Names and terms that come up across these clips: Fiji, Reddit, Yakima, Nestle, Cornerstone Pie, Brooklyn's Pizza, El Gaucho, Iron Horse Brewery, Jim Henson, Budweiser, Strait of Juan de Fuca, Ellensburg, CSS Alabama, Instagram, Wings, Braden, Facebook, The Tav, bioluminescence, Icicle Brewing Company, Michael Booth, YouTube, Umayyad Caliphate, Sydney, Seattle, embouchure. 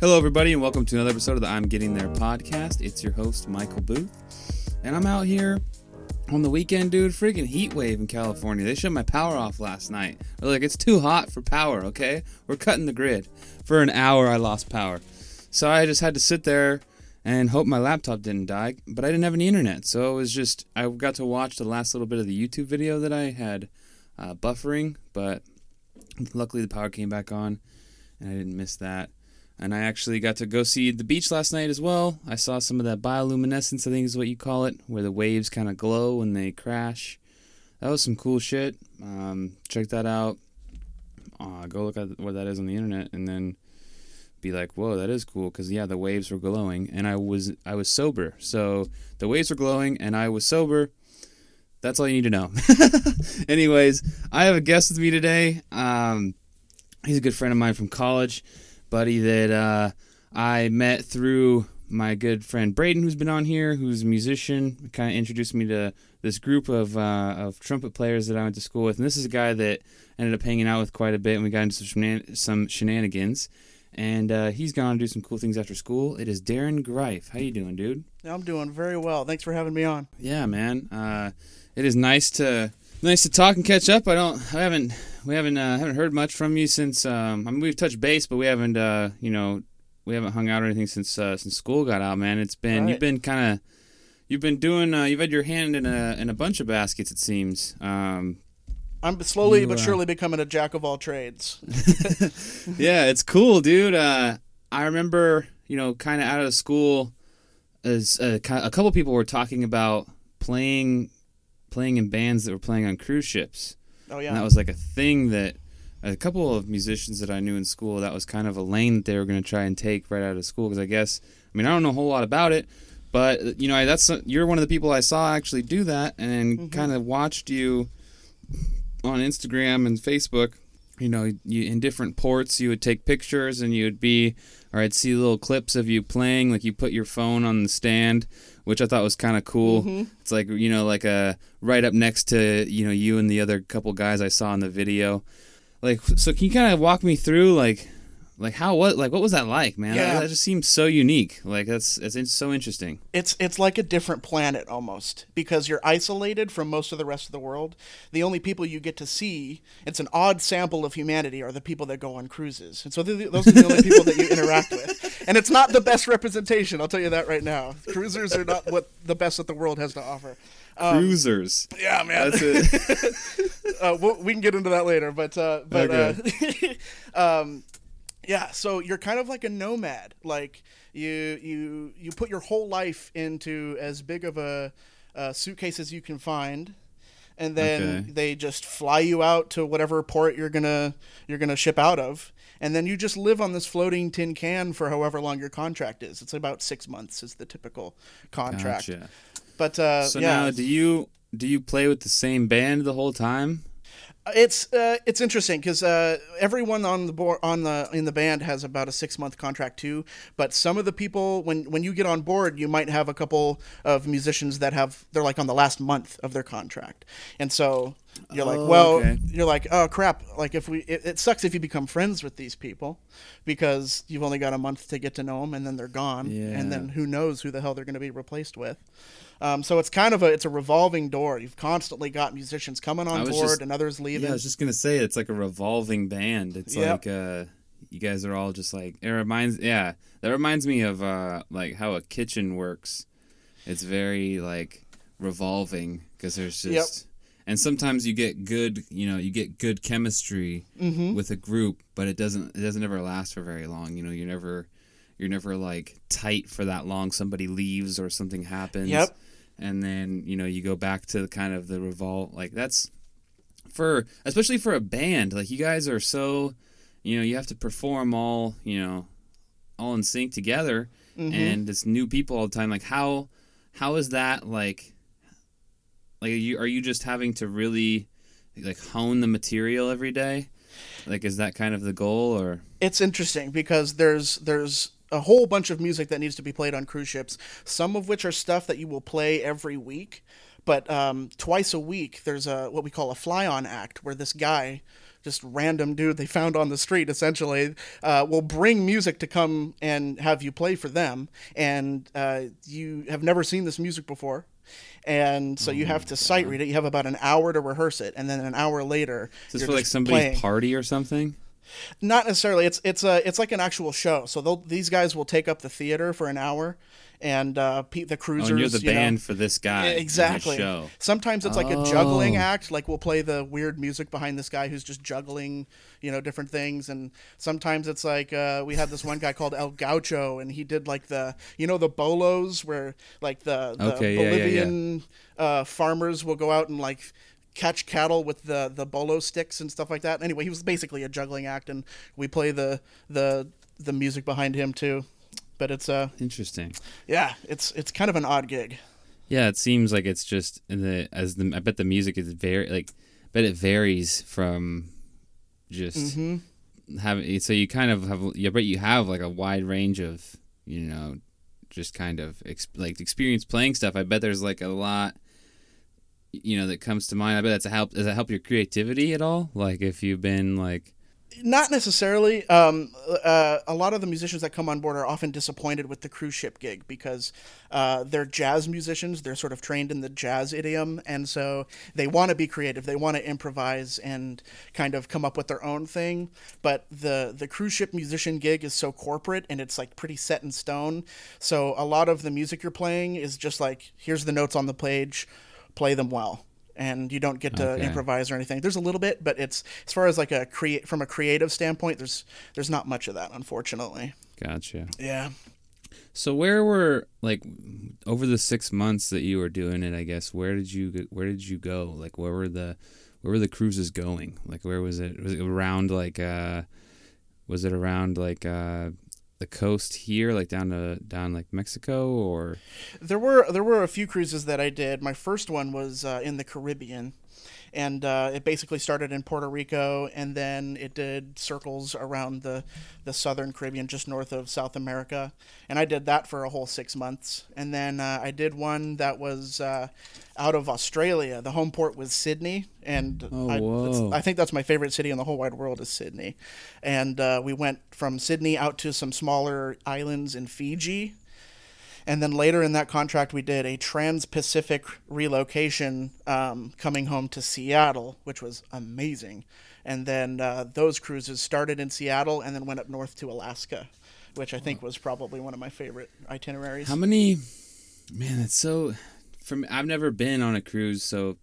Hello, everybody, and welcome to another episode of the I'm Getting There podcast. It's your host, Michael Booth, and I'm out here on the weekend, dude. Freaking heat wave in California. They shut my power off last night. They're like, it's too hot for power, okay? We're cutting the grid. For an hour, I lost power. So I just had to sit there and hope my laptop didn't die, but I didn't have any internet. So it was just, I got to watch the last little bit of the YouTube video that I had buffering, but luckily the power came back on, and I didn't miss that. And I actually got to go see the beach last night as well. I saw some of that bioluminescence, I think is what you call it, where the waves kind of glow when they crash. That was some cool shit. Check that out. Go look at what that is on the internet and then be like, whoa, that is cool. Because, yeah, the waves were glowing and I was sober. So the waves were glowing and I was sober. That's all you need to know. Anyways, I have a guest with me today. He's a good friend of mine from college. Buddy that I met through my good friend Braden, who's been on here, who's a musician, kind of introduced me to this group of trumpet players that I went to school with. And this is a guy that ended up hanging out with quite a bit, and we got into some shenanigans. And he's gone to do some cool things after school. It is Darren Greif. How you doing, dude? I'm doing very well. Thanks for having me on. Yeah, man. It is nice to talk and catch up. We haven't heard much from you since. I mean, we've touched base, but we haven't hung out or anything since school got out, man. It's been right. You've had your hand in a bunch of baskets, it seems. I'm slowly but surely becoming a jack of all trades. Yeah, it's cool, dude. I remember, kind of out of school, as a couple people were talking about playing in bands that were playing on cruise ships. Oh, yeah. And that was like a thing that a couple of musicians that I knew in school, that was kind of a lane that they were going to try and take right out of school. Because I don't know a whole lot about it, but, you're one of the people I saw actually do that and kind of watched you on Instagram and Facebook. In different ports, you would take pictures and I'd see little clips of you playing, like you put your phone on the stand, which I thought was kind of cool. Mm-hmm. It's like, like a right up next to, you and the other couple guys I saw in the video. Like, so can you kind of walk me through, like what was that like, man? Yeah. That just seems so unique. Like it's so interesting. It's like a different planet almost, because you're isolated from most of the rest of the world. The only people you get to see, it's an odd sample of humanity, are the people that go on cruises. And so those are the only people that you interact with. And it's not the best representation, I'll tell you that right now. Cruisers are not what the best that the world has to offer. Cruisers. Yeah, man. That's it. We can get into that later, but okay. Yeah, so you're kind of like a nomad. Like you put your whole life into as big of a suitcase as you can find, and then they just fly you out to whatever port you're gonna ship out of, and then you just live on this floating tin can for however long your contract is. It's about 6 months is the typical contract. Gotcha. But now, do you play with the same band the whole time? It's interesting because everyone in the band has about a 6-month contract too. But some of the people, when you get on board, you might have a couple of musicians that they're like on the last month of their contract, and so you're you're like, oh crap, like it sucks if you become friends with these people because you've only got a month to get to know them and then they're gone, and then who knows who the hell they're going to be replaced with. So it's kind of a revolving door. You've constantly got musicians coming on board and others leaving. Yeah, I was just going to say, it's like a revolving band. It's like you guys are all just like, that reminds me of like how a kitchen works. It's very like revolving because there's just, and sometimes you get good, you get good chemistry with a group, but it doesn't ever last for very long. You're never like tight for that long. Somebody leaves or something happens. Yep. And then, you go back to kind of the revolt. Like that's especially for a band, like you guys are so, you have to perform all in sync together and it's new people all the time. Like how is that like, Like, are you just having to really like hone the material every day? Like, is that kind of the goal, or? It's interesting because there's a whole bunch of music that needs to be played on cruise ships, some of which are stuff that you will play every week. But twice a week, there's what we call a fly-on act, where this guy, just random dude they found on the street, essentially, will bring music to come and have you play for them. And you have never seen this music before. And so you have to sight read it. You have about an hour to rehearse it. And then an hour later, is this for like somebody's playing. Party or something? Not necessarily. It's like an actual show. So these guys will take up the theater for an hour, and the cruisers. And you're the band for this guy. Exactly. This show. Sometimes it's like a juggling act. Like we'll play the weird music behind this guy who's just juggling, different things. And sometimes it's like we had this one guy called El Gaucho, and he did like the the bolos where like the Bolivian farmers will go out and like catch cattle with the bolo sticks and stuff like that. Anyway, he was basically a juggling act, and we play the music behind him too. But it's interesting. Yeah, it's kind of an odd gig. Yeah, it seems like it's just I bet the music is very but it varies from just having. So you kind of have, I bet you have like a wide range of just kind of experience playing stuff. I bet there's like a lot. That comes to mind. I bet that's a help. Does that help your creativity at all? Like if you've been like. Not necessarily. A lot of the musicians that come on board are often disappointed with the cruise ship gig because they're jazz musicians. They're sort of trained in the jazz idiom. And so they want to be creative. They want to improvise and kind of come up with their own thing. But the cruise ship musician gig is so corporate and it's like pretty set in stone. So a lot of the music you're playing is just like, here's the notes on the page. Play them well, and you don't get to improvise or anything. There's a little bit, but it's as far as like from a creative standpoint, there's not much of that, unfortunately. Gotcha. Yeah. So where were over the 6 months that you were doing it? I guess where did you go? Like where were the cruises going? Like where was it? Was it around the coast here, like down Mexico, or there were a few cruises that I did. My first one was in the Caribbean, and it basically started in Puerto Rico, and then it did circles around the southern Caribbean, just north of South America. And I did that for a whole 6 months, and then I did one that was out of Australia. The home port was Sydney, and I think that's my favorite city in the whole wide world is Sydney. And we went from Sydney out to some smaller islands in Fiji. And then later in that contract, we did a trans-Pacific relocation coming home to Seattle, which was amazing. And then those cruises started in Seattle and then went up north to Alaska, which I think was probably one of my favorite itineraries. How many? Man, it's so... I've never been on a cruise, so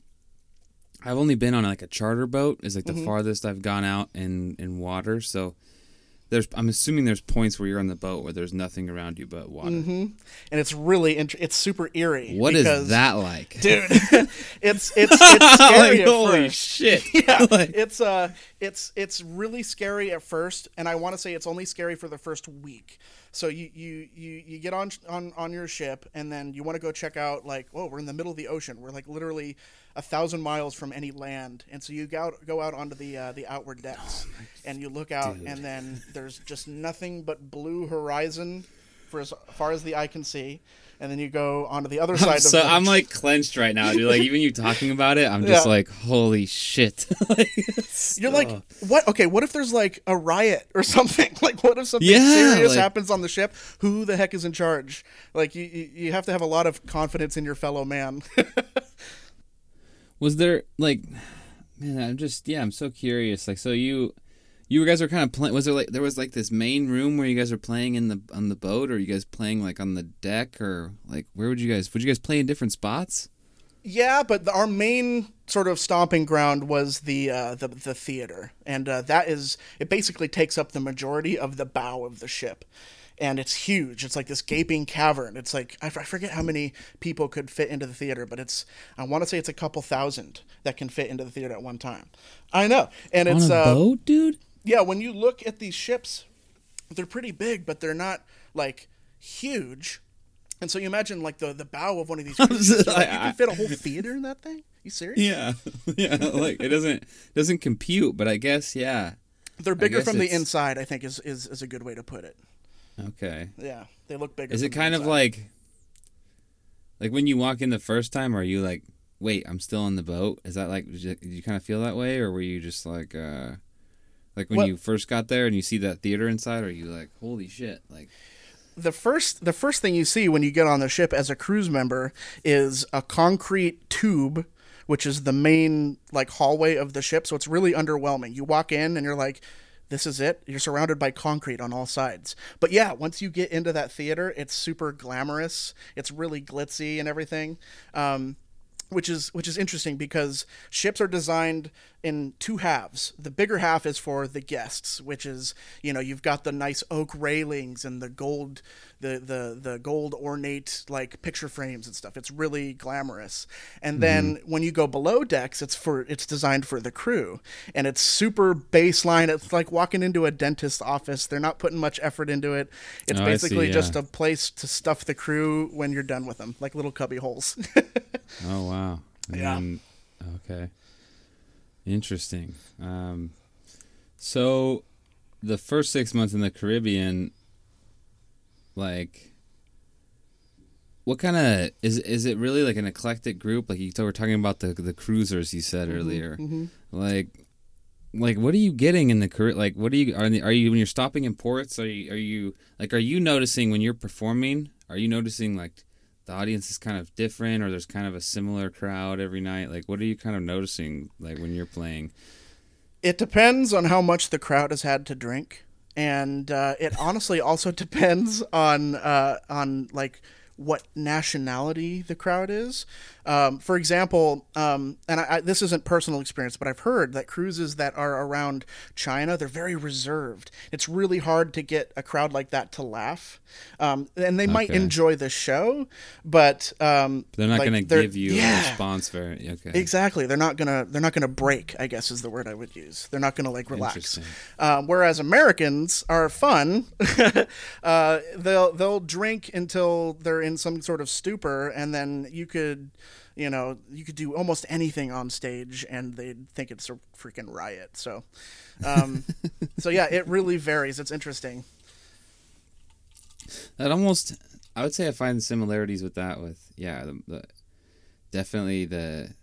I've only been on like a charter boat is like the farthest I've gone out in water, so... I'm assuming there's points where you're on the boat where there's nothing around you but water. And it's really it's super eerie. What is that like? Dude, it's scary at first. Holy shit. Yeah. It's really scary at first, and I want to say it's only scary for the first week. So you get on your ship, and then you want to go check out like, whoa, we're in the middle of the ocean. We're like literally 1,000 miles from any land, and so you go out onto the outward decks, and you look out, dude. And then there's just nothing but blue horizon for as far as the eye can see. And then you go onto the other side. I'm like clenched right now, dude. Like even you talking about it, I'm just like, holy shit. You're like, what? Okay, what if there's like a riot or something? Like, what if something serious happens on the ship? Who the heck is in charge? Like, you have to have a lot of confidence in your fellow man. Was there like, man? I'm so curious. Like, so you guys were kind of playing. Was there like there was like this main room where you guys were playing on the boat, or you guys playing like on the deck, or like where would you guys? Would you guys play in different spots? Yeah, but our main sort of stomping ground was the theater, and it basically takes up the majority of the bow of the ship. And it's huge. It's like this gaping cavern. It's like, I forget how many people could fit into the theater, but I want to say it's a couple thousand that can fit into the theater at one time. I know. And it's a boat, dude? Yeah. When you look at these ships, they're pretty big, but they're not like huge. And so you imagine like the bow of one of these cruisers, so, like, you can fit a whole theater in that thing? You serious? Yeah, like it doesn't compute, but I guess they're bigger from the inside, I think is a good way to put it. Okay. Yeah, they look bigger. Is it kind of like when you walk in the first time, are you like, wait, I'm still on the boat? Is that like, did you kind of feel that way, or were you just like when you first got there and you see that theater inside, are you like, holy shit, like? The first thing you see when you get on the ship as a cruise member is a concrete tube, which is the main like hallway of the ship. So it's really underwhelming. You walk in and you're like, this is it. You're surrounded by concrete on all sides. But yeah, once you get into that theater, it's super glamorous. It's really glitzy and everything. Which is interesting because ships are designed in two halves. The bigger half is for the guests, which is, you know, you've got the nice oak railings and the gold, the gold ornate like picture frames and stuff. It's really glamorous. And then when you go below decks, it's designed for the crew, and it's super baseline. It's like walking into a dentist's office. They're not putting much effort into it. It's basically just a place to stuff the crew when you're done with them, like little cubby holes. Oh wow! Okay. Interesting. So the first 6 months in the Caribbean, like, what kind of is it really like an eclectic group? Like we're talking about the cruisers you said earlier. Mm-hmm. Like what are you getting in the Caribbean? Like, what are you when you're stopping in ports? Are you noticing when you're performing? Are you noticing like the audience is kind of different, or there's kind of a similar crowd every night? Like, what are you kind of noticing, like, when you're playing? It depends on how much the crowd has had to drink. And it honestly also depends on like, what nationality the crowd is. For example, and I this isn't personal experience, but I've heard that cruises that are around China, they're very reserved. It's really hard to get a crowd like that to laugh. And they might enjoy the show, but they're not going to give you a response. Exactly. They're not going to break, I guess is the word I would use. They're not going to like relax. Whereas Americans are fun. They'll drink until they're in some sort of stupor, and then you could do almost anything on stage and they'd think it's a freaking riot. So so yeah, it really varies. It's interesting. That almost, I would say I find similarities with that with definitely the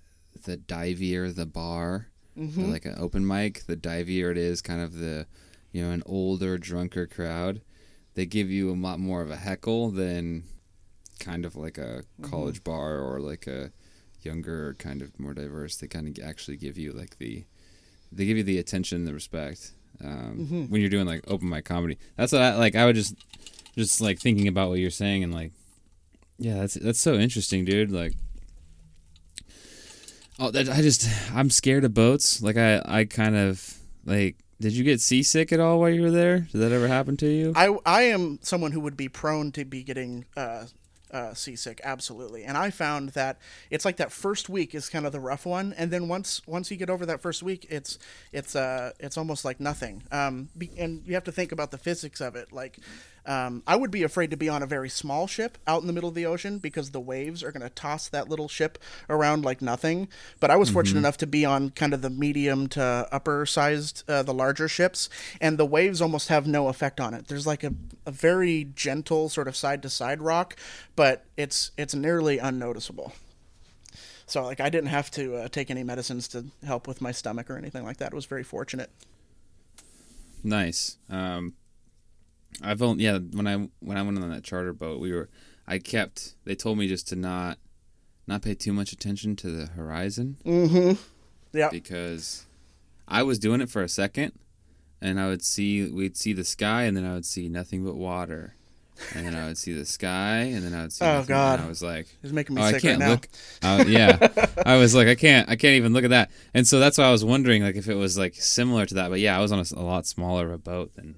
divier the bar, like an open mic, the divier it is, kind of the, you know, an older drunker crowd. They give you a lot more of a heckle than kind of like a college bar or like a younger, kind of more diverse. They kind of actually give you like they give you the attention, the respect when you're doing like open mic comedy. That's what I would just like thinking about what you're saying, and like, yeah, that's so interesting, dude. Like, I'm scared of boats. Like I kind of like, did you get seasick at all while you were there? Did that ever happen to you? I am someone who would be prone to be getting seasick, absolutely. And I found that it's like that first week is kind of the rough one, and then once you get over that first week, it's almost like nothing. And you have to think about the physics of it. Like, I would be afraid to be on a very small ship out in the middle of the ocean because the waves are going to toss that little ship around like nothing. But I was fortunate enough to be on kind of the medium to upper sized, the larger ships, and the waves almost have no effect on it. There's like a very gentle sort of side to side rock, but it's nearly unnoticeable. So like I didn't have to take any medicines to help with my stomach or anything like that. It was very fortunate. Nice. When I went on that charter boat, they told me just to not pay too much attention to the horizon. Yeah. Because I was doing it for a second, and we'd see the sky, and then I would see nothing but water. And then I would see the sky, and then I would see. Oh God! And I was like, "It's making me sick I can't right look." Now. I was like, "I can't even look at that." And so that's why I was wondering, like, if it was like similar to that. But yeah, I was on a lot smaller of a boat than.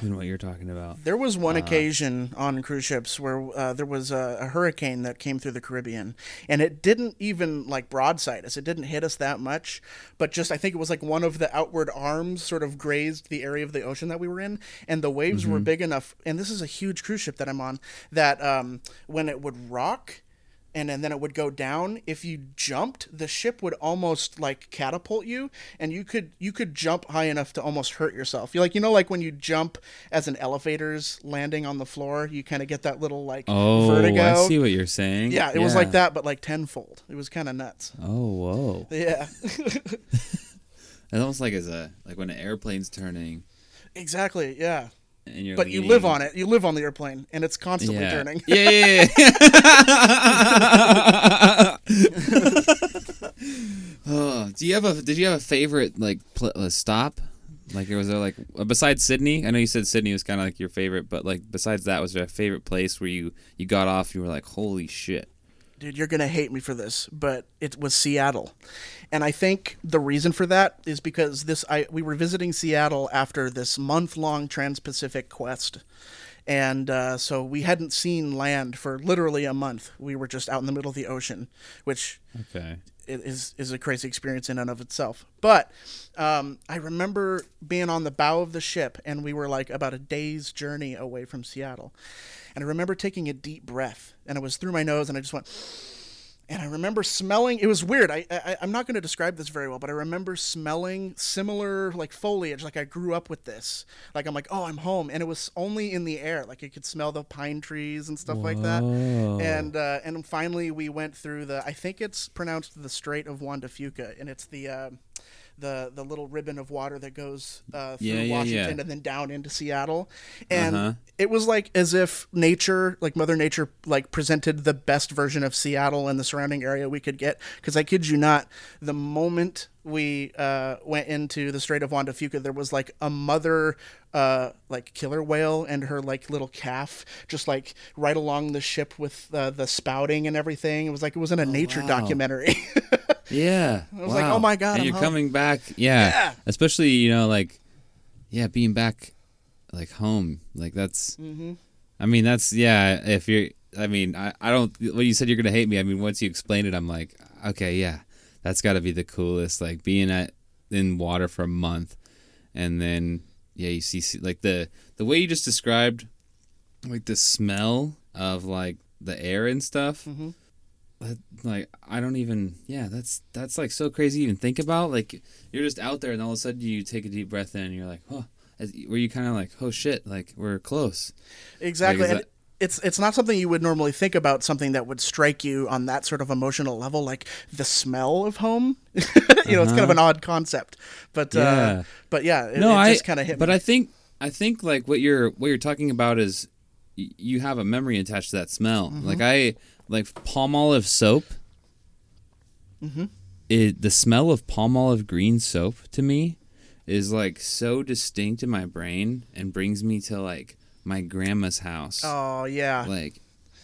than what you're talking about. There was one occasion on cruise ships where there was a hurricane that came through the Caribbean, and it didn't even like broadside us. It didn't hit us that much, but just I think it was like one of the outward arms sort of grazed the area of the ocean that we were in, and the waves were big enough. And this is a huge cruise ship that I'm on, that when it would rock and then it would go down, if you jumped, the ship would almost like catapult you, and you could jump high enough to almost hurt yourself. You like when you jump as an elevator's landing on the floor, you kind of get that little like vertigo. I see what you're saying. Yeah, it was like that, but like tenfold. It was kind of nuts. Oh, whoa. Yeah. It's almost like like when an airplane's turning. Exactly. Yeah. But leaning. You live on it. You live on the airplane, and it's constantly turning. Yeah. Did you have a favorite like stop? Like was there like besides Sydney? I know you said Sydney was kind of like your favorite, but like besides that, was there a favorite place where you got off? You were like, holy shit. Dude, you're going to hate me for this, but it was Seattle. And I think the reason for that is because we were visiting Seattle after this month-long Trans-Pacific quest. And so we hadn't seen land for literally a month. We were just out in the middle of the ocean, which is a crazy experience in and of itself. But I remember being on the bow of the ship, and we were like about a day's journey away from Seattle. And I remember taking a deep breath, and it was through my nose, and I just went, and I remember smelling, it was weird. I'm not going to describe this very well, but I remember smelling similar like foliage. Like I grew up with this, like, I'm like, oh, I'm home. And it was only in the air. Like you could smell the pine trees and stuff like that. And finally we went through I think it's pronounced the Strait of Juan de Fuca, and it's the little ribbon of water that goes through Washington and then down into Seattle. And it was like as if nature, like Mother Nature, like presented the best version of Seattle and the surrounding area we could get. Because I kid you not, the moment we went into the Strait of Juan de Fuca, there was like a mother like killer whale and her like little calf just like right along the ship with the spouting and everything. It was like it was in a nature documentary. Yeah. I was like, oh my God. And you're home. Coming back. Yeah. Especially, like, being back like home. Like that's, I mean, that's, if you're, I mean, I don't, well, you said you're going to hate me. I mean, once you explained it, I'm like, okay, that's gotta be the coolest. Like being in water for a month and then, you see like the way you just described like the smell of like the air and stuff. Like I don't even that's like so crazy to even think about. Like you're just out there and all of a sudden you take a deep breath in and you're like, oh, were you kind of like, oh shit, like we're close. Exactly. Like, it's not something you would normally think about, something that would strike you on that sort of emotional level, like the smell of home. It's kind of an odd concept, but it just kind of hit me. But I think like what you're talking about is you have a memory attached to that smell. Like like palm olive soap, the smell of palm olive green soap to me is like so distinct in my brain and brings me to like my grandma's house. Oh, yeah. Like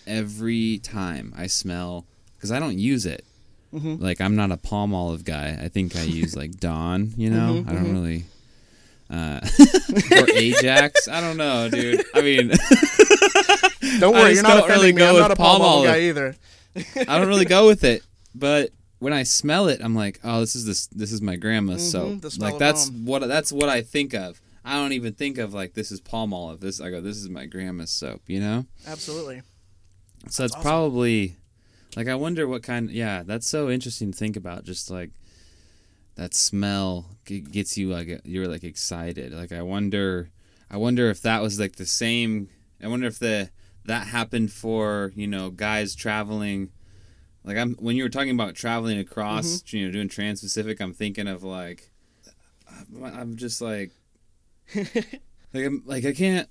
every time I smell, because I don't use it. Like I'm not a palm olive guy. I think I use like Dawn, I don't really. Or Ajax. I don't know, dude. I mean... Don't worry, you're not offending me. I'm not a palm olive guy either. I don't really go with it, but when I smell it, I'm like, oh, this is my grandma's soap. Like that's what I think of. I don't even think of like this is palm olive. This is my grandma's soap. Absolutely. So that's probably like I wonder what kind. Yeah, that's so interesting to think about. Just like that smell gets you like you're like excited. Like I wonder if that was like the same. I wonder if that happened for, guys traveling. Like when you were talking about traveling across, doing Trans-Pacific, I'm thinking of like, I'm just like, I can't,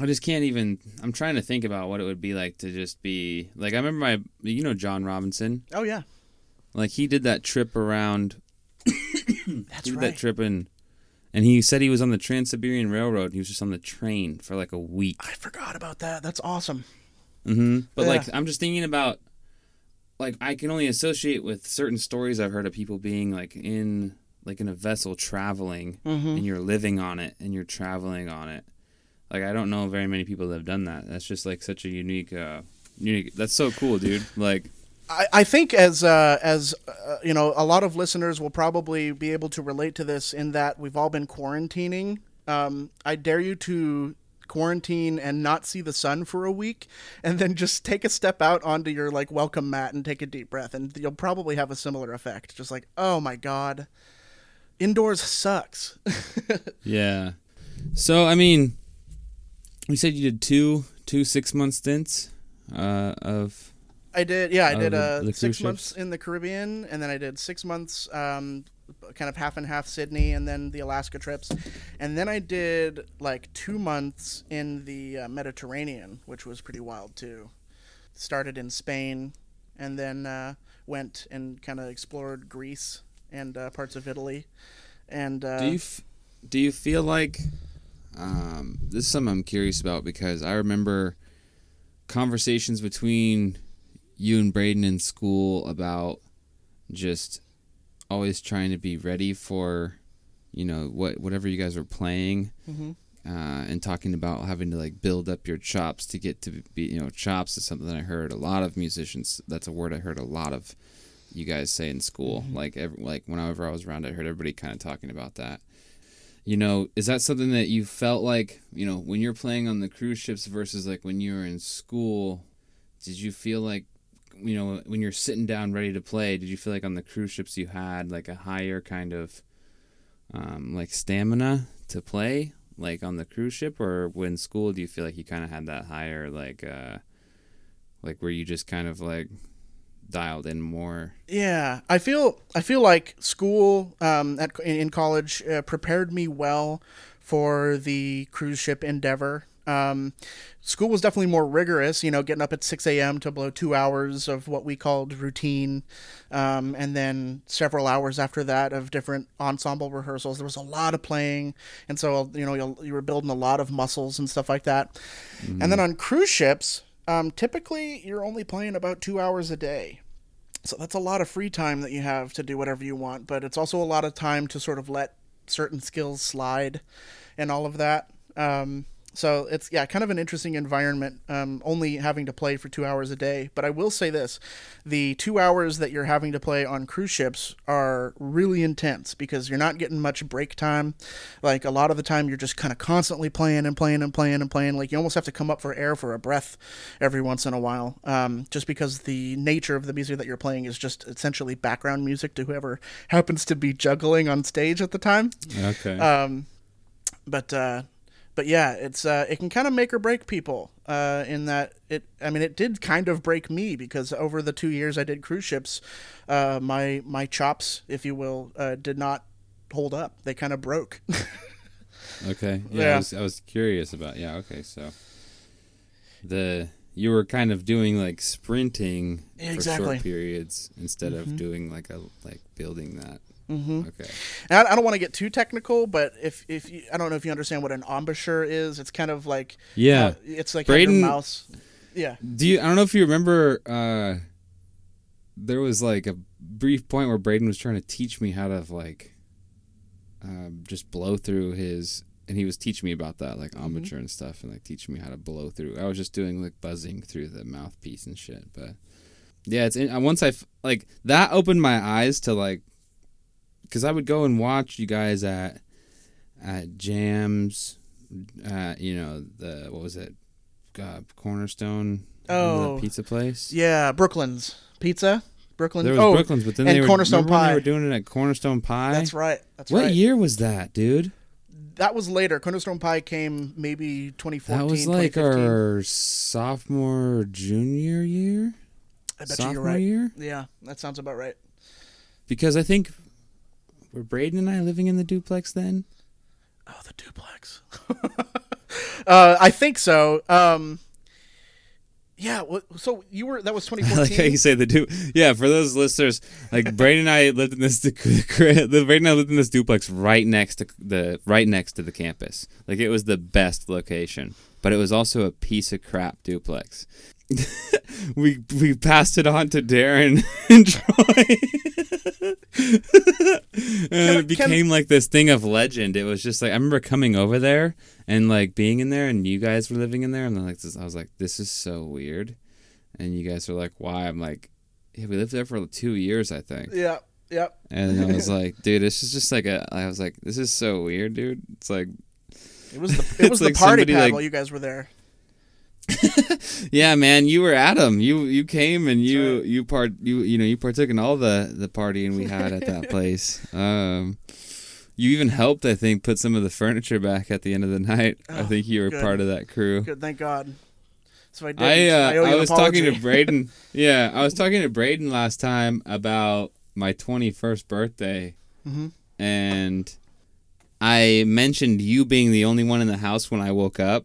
I just can't even, I'm trying to think about what it would be like to just be like, I remember John Robinson. Oh yeah. Like he did that trip around. That's right. That trip and he said he was on the Trans-Siberian Railroad. He was just on the train for like a week. I forgot about that. That's awesome. But I'm just thinking about, like, I can only associate with certain stories I've heard of people being like in like in a vessel traveling, and you're living on it and you're traveling on it. Like, I don't know very many people that have done that. That's just like such a unique, That's so cool, dude. Like, I think as you know, a lot of listeners will probably be able to relate to this in that we've all been quarantining. I dare you to quarantine and not see the sun for a week, and then just take a step out onto your like welcome mat and take a deep breath, and you'll probably have a similar effect. Just like, oh my God, indoors sucks. Yeah. So, I mean, you said you did two 6-month stints of... I did, yeah. I did 6 months in the Caribbean, and then I did 6 months kind of half and half Sydney, and then the Alaska trips. And then I did like 2 months in the Mediterranean, which was pretty wild too. Started in Spain, and then went and kind of explored Greece and parts of Italy. And do you feel like... this is something I'm curious about, because I remember conversations between... you and Braden in school about just always trying to be ready for, you know, whatever you guys were playing, and talking about having to like build up your chops to get to be, you know, chops is something that I heard a lot of musicians. That's a word I heard a lot of you guys say in school. Like whenever I was around, I heard everybody kind of talking about that. You know, is that something that you felt like, you know, when you're playing on the cruise ships versus like when you were in school, did you feel like, you know, when you're sitting down ready to play, did you feel like on the cruise ships you had like a higher kind of like stamina to play like on the cruise ship, or when school do you feel like you kind of had that higher like where you just kind of like dialed in more? Yeah, I feel like school in college prepared me well for the cruise ship endeavor. School was definitely more rigorous, you know, getting up at 6 a.m. to blow 2 hours of what we called routine, and then several hours after that of different ensemble rehearsals. There was a lot of playing, and so, you know, you were building a lot of muscles and stuff like that. And then on cruise ships, typically you're only playing about 2 hours a day. So that's a lot of free time that you have to do whatever you want, but it's also a lot of time to sort of let certain skills slide and all of that. So it's, yeah, kind of an interesting environment, only having to play for 2 hours a day. But I will say this, the 2 hours that you're having to play on cruise ships are really intense because you're not getting much break time. Like a lot of the time you're just kind of constantly playing. Like you almost have to come up for air for a breath every once in a while, just because the nature of the music that you're playing is just essentially background music to whoever happens to be juggling on stage at the time. Okay. But yeah, it's it can kind of make or break people in that it. I mean, it did kind of break me because over the 2 years I did cruise ships, my chops, if you will, did not hold up. They kind of broke. Okay. Yeah. I was curious about. Yeah. Okay. So you were kind of doing like sprinting for short periods instead of doing like building that. Okay. And I don't want to get too technical, but if you, I don't know if you understand what an embouchure is. It's kind of like it's like Braden, your mouse. Yeah. I don't know if you remember. There was like a brief point where Braden was trying to teach me how to like just blow through his, and he was teaching me about that like embouchure and stuff, and like teaching me how to blow through. I was just doing like buzzing through the mouthpiece and shit, but yeah, it's once I like that opened my eyes to like. Because I would go and watch you guys at jams, you know, the what was it, Cornerstone the pizza place? Yeah, Brooklyn's Pizza. Brooklyn. There was Brooklyn's, but then Cornerstone Pie. They were doing it at Cornerstone Pie. That's right. What year was that, dude? That was later. Cornerstone Pie came maybe 2014. That was like our sophomore, junior year. I bet sophomore you you're right. Year? Yeah, that sounds about right. Because I think. Were Braden and I living in the duplex then? Oh, the duplex. I think so. Yeah. Well, so that was 2014. I like how you say the Yeah. For those listeners, like Braden and I lived in this, duplex right next to the campus. Like it was the best location, but it was also a piece of crap duplex. We passed it on to Darren and Troy. And it became like this thing of legend. It was just like, I remember coming over there and like being in there, and you guys were living in there, and like I was like, this is so weird. And you guys were like, why? I'm like, yeah, we lived there for 2 years, I think. Yeah. Yep. And I was like, dude, this is just like a. I was like, this is so weird, dude. It's like, it was the like party pad like, while you guys were there. Yeah, man, you were Adam. You came and you right. you partook in all the partying we had at that place. You even helped, I think, put some of the furniture back at the end of the night. Oh, I think you were good. Part of that crew. Good, thank God. So I was talking to Braden. Yeah, I was talking to Braden last time about my 21st birthday, mm-hmm. and I mentioned you being the only one in the house when I woke up,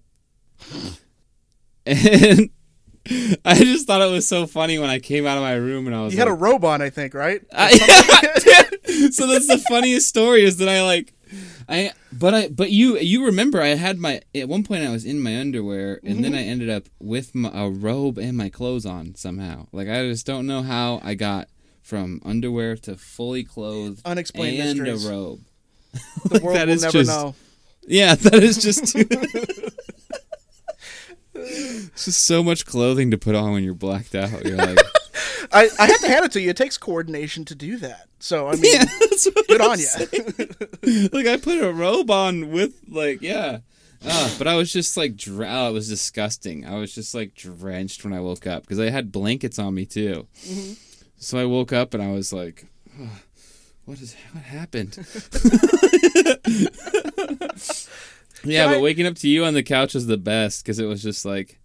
and I just thought it was so funny when I came out of my room and I was. You had a robe on, I think, right? So that's the funniest story is that you remember I had my at one point I was in my underwear and mm-hmm. then I ended up with a robe and my clothes on somehow. Like I just don't know how I got. From underwear to fully clothed unexplained and mysteries. A robe. The like world that will is never just, know. Yeah, that is just... It's just so much clothing to put on when you're blacked out. You're like... I have to hand it to you. It takes coordination to do that. So, I mean, yeah, good on you. Like, I put a robe on with, like, yeah. But I was just, like, it was disgusting. I was just, like, drenched when I woke up. Because I had blankets on me, too. Mm-hmm. So I woke up and I was like, oh, what happened? Yeah, but waking up to you on the couch was the best because it was just like,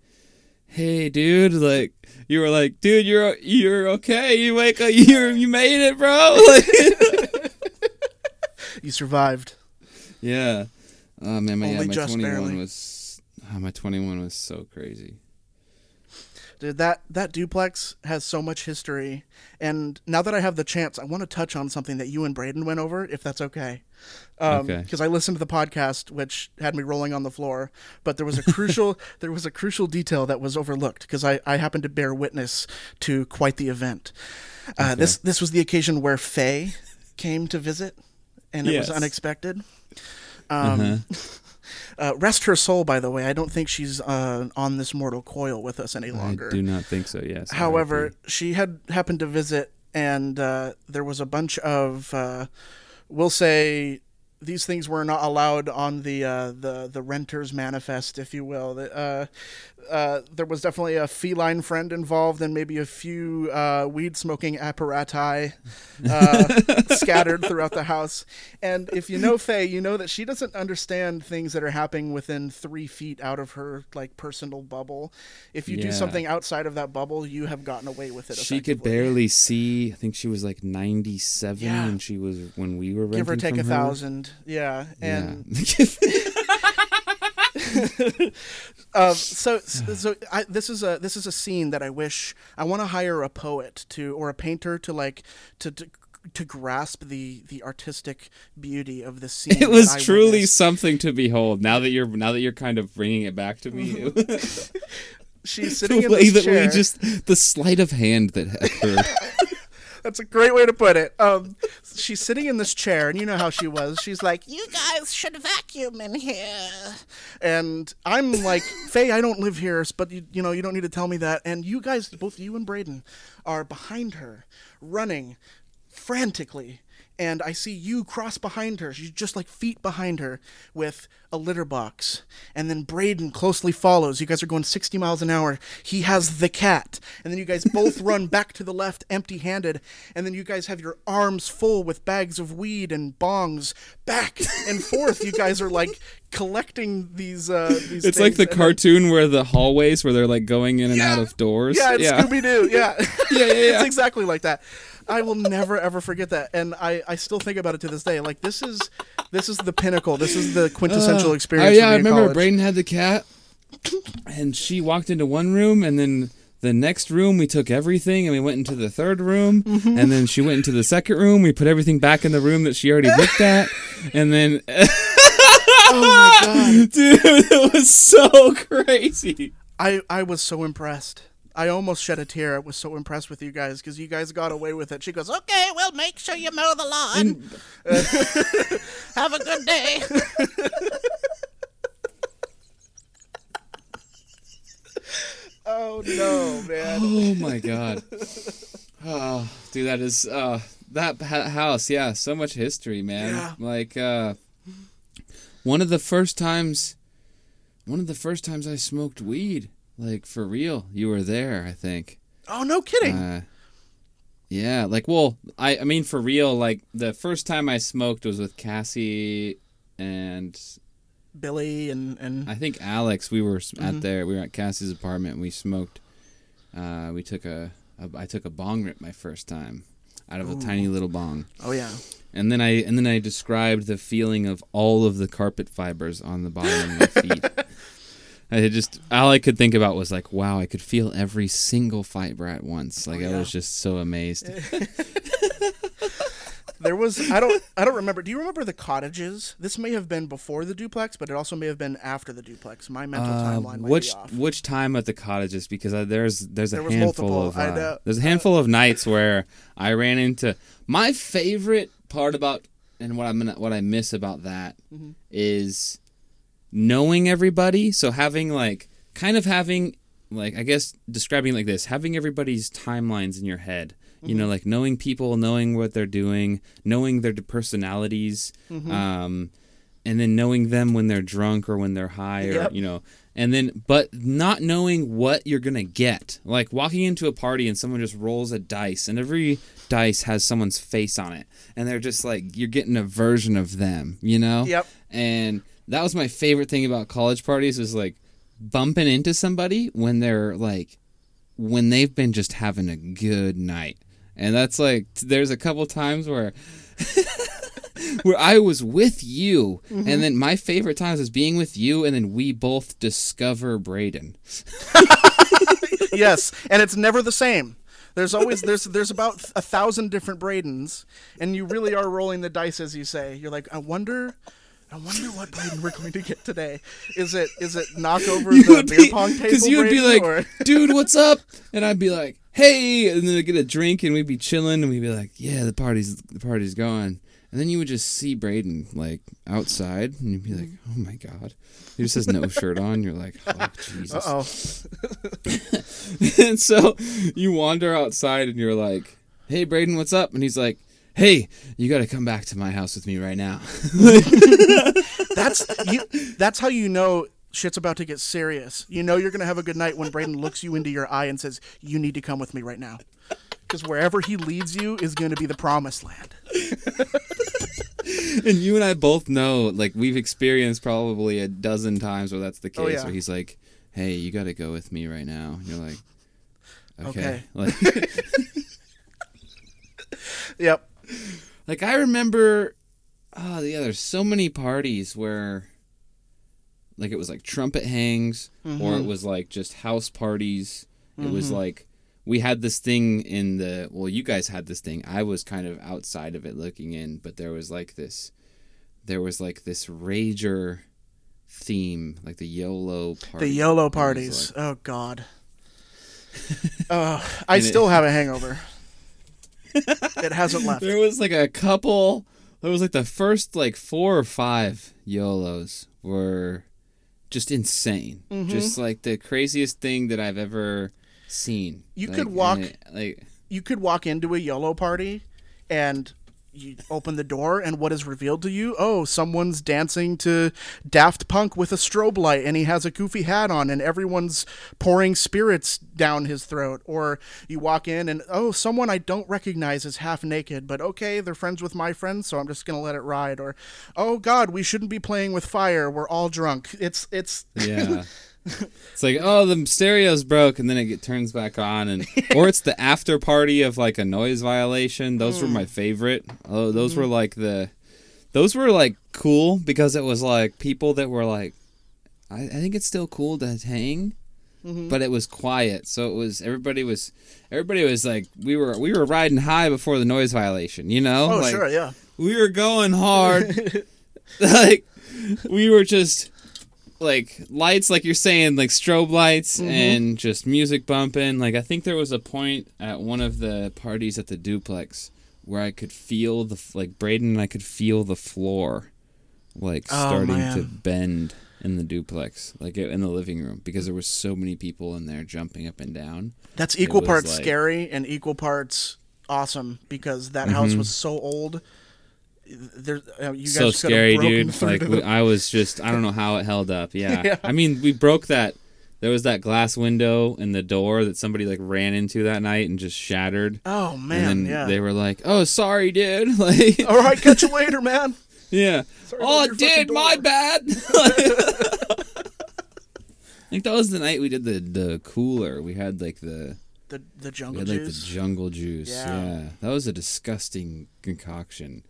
hey, dude, like you were like, dude, you're okay. You wake up, you made it, bro. Like, you survived. Yeah. Oh man, my 21 was so crazy. Dude, that duplex has so much history, and now that I have the chance, I want to touch on something that you and Braden went over, if that's okay. Because I listened to the podcast, which had me rolling on the floor, but there was a crucial detail that was overlooked because I happened to bear witness to quite the event. Okay. This was the occasion where Faye came to visit, and it was unexpected. Uh-huh. Rest her soul, by the way. I don't think she's on this mortal coil with us any longer. I do not think so, yes. However, she had happened to visit, and there was a bunch of, we'll say, these things were not allowed on the renter's manifest, if you will. There was definitely a feline friend involved and maybe a few weed-smoking apparati scattered throughout the house. And if you know Faye, you know that she doesn't understand things that are happening within 3 feet out of her like personal bubble. If you do something outside of that bubble, you have gotten away with it. She could barely see. I think she was like 97 when we were renting from her. Give or take 1,000. Yeah, and this is a scene that I wish I want to hire a poet to or a painter to like to grasp the artistic beauty of the scene. It was truly witnessed. Something to behold. Now that you're kind of bringing it back to me. She's sitting in this chair. The sleight of hand that occurred. That's a great way to put it. She's sitting in this chair, and you know how she was. She's like, you guys should vacuum in here. And I'm like, Faye, I don't live here, but you don't need to tell me that. And you guys, both you and Braden, are behind her, running frantically. And I see you cross behind her. She's just like feet behind her with a litter box. And then Braden closely follows. You guys are going 60 miles an hour. He has the cat. And then you guys both run back to the left empty-handed. And then you guys have your arms full with bags of weed and bongs. Back and forth. You guys are like collecting these it's things. Like the cartoon where the hallways where they're like going in and out of doors. Yeah, it's Scooby-Doo. Yeah. yeah. It's exactly like that. I will never, ever forget that. And I still think about it to this day. Like, this is the pinnacle. This is the quintessential experience. Yeah, I remember college. Braden had the cat, and she walked into one room, and then the next room we took everything, and we went into the third room, mm-hmm. and then she went into the second room. We put everything back in the room that she already looked at, and then... Oh, my God. Dude, it was so crazy. I was so impressed. I almost shed a tear. I was so impressed with you guys because you guys got away with it. She goes, okay, well, make sure you mow the lawn. Have a good day. Oh, no, man. Oh, my God. Oh, dude, that is that house. Yeah, so much history, man. Yeah. Like one of the first times I smoked weed. Like, for real, you were there, I think. Oh, no kidding. Yeah, like, well, I mean, for real, like, the first time I smoked was with Cassie and... Billy and... I think Alex, we were out there, we were at Cassie's apartment, and we smoked, we took I took a bong rip my first time, out of a tiny little bong. Oh, yeah. And then I described the feeling of all of the carpet fibers on the bottom of my feet. All I could think about was like, wow, I could feel every single fiber at once. Like, oh, yeah. I was just so amazed. I don't remember. Do you remember the cottages? This may have been before the duplex, but it also may have been after the duplex. My mental timeline might be off. Which time at the cottages? Because there's a handful of nights where I ran into my favorite part about and what I miss about that is. Knowing everybody, so having, I guess describing like this, having everybody's timelines in your head, you know, like knowing people, knowing what they're doing, knowing their personalities, and then knowing them when they're drunk or when they're high, or, you know, and then, but not knowing what you're going to get, like walking into a party and someone just rolls a dice and every dice has someone's face on it. And they're just like, you're getting a version of them, you know? Yep. And that was my favorite thing about college parties is like bumping into somebody when they're like, when they've been just having a good night. And that's like, there's a couple times where, where I was with you. And then my favorite times is being with you. And then we both discover Braden. Yes. And it's never the same. There's about 1,000 different Bradens and you really are rolling the dice. As you say, you're like, I wonder what Braden we're going to get today. Is it knock over the beer pong table? Because you would be like, or... dude, what's up? And I'd be like, hey, and then I'd get a drink and we'd be chilling and we'd be like, yeah, the party's going. And then you would just see Braden like outside and you'd be like, oh my God, he just has no shirt on. You're like, oh Jesus. Uh-oh. And so you wander outside and you're like, hey Braden, what's up? And he's like, hey, you got to come back to my house with me right now. That's how you know shit's about to get serious. You know you're going to have a good night when Braden looks you into your eye and says, you need to come with me right now. Because wherever he leads you is going to be the promised land. And you and I both know, like, we've experienced probably a dozen times where that's the case. Oh, yeah. Where he's like, hey, you got to go with me right now. And you're like, okay. Like, yep. Like, I remember, there's so many parties where, like, it was, like, trumpet hangs, or it was, like, just house parties. It was, like, we had this thing you guys had this thing. I was kind of outside of it looking in, but there was, like, this rager theme, like the YOLO party. The YOLO parties. Like, oh, God. I still have a hangover. It hasn't left. There was like a couple. There was like the first like 4 or 5 YOLOs were just insane. Just like the craziest thing that I've ever seen. You like, could walk into a YOLO party and you open the door and what is revealed to you? Oh, someone's dancing to Daft Punk with a strobe light and he has a goofy hat on and everyone's pouring spirits down his throat. Or you walk in and, oh, someone I don't recognize is half naked, but okay, they're friends with my friends, so I'm just going to let it ride. Or, oh God, we shouldn't be playing with fire. We're all drunk. It's yeah. It's like, oh, the stereo's broke, and then it turns back on, and or it's the after party of like a noise violation. Those were my favorite. Oh, those were like cool because it was like people that were like, I think it's still cool to hang, but it was quiet. So it was everybody was like we were riding high before the noise violation, you know? Oh, like, sure, yeah. We were going hard, like we were just. like lights, like you're saying, like strobe lights and just music bumping. Like I think there was a point at one of the parties at the duplex where I could feel the Braden and I could feel the floor starting to bend in the duplex, in the living room, because there were so many people in there jumping up and down. That's equal parts scary and equal parts awesome, because that house was so old. You guys so scary, dude. I was just, I don't know how it held up. Yeah. I mean, we broke that. There was that glass window in the door that somebody ran into that night and just shattered. Oh man. And then they were like, "Oh, sorry, dude." All right, catch you later, man. Yeah. Sorry, oh, dude, my bad. I think that was the night we did the cooler. We had the jungle juice. The jungle juice. Yeah. That was a disgusting concoction.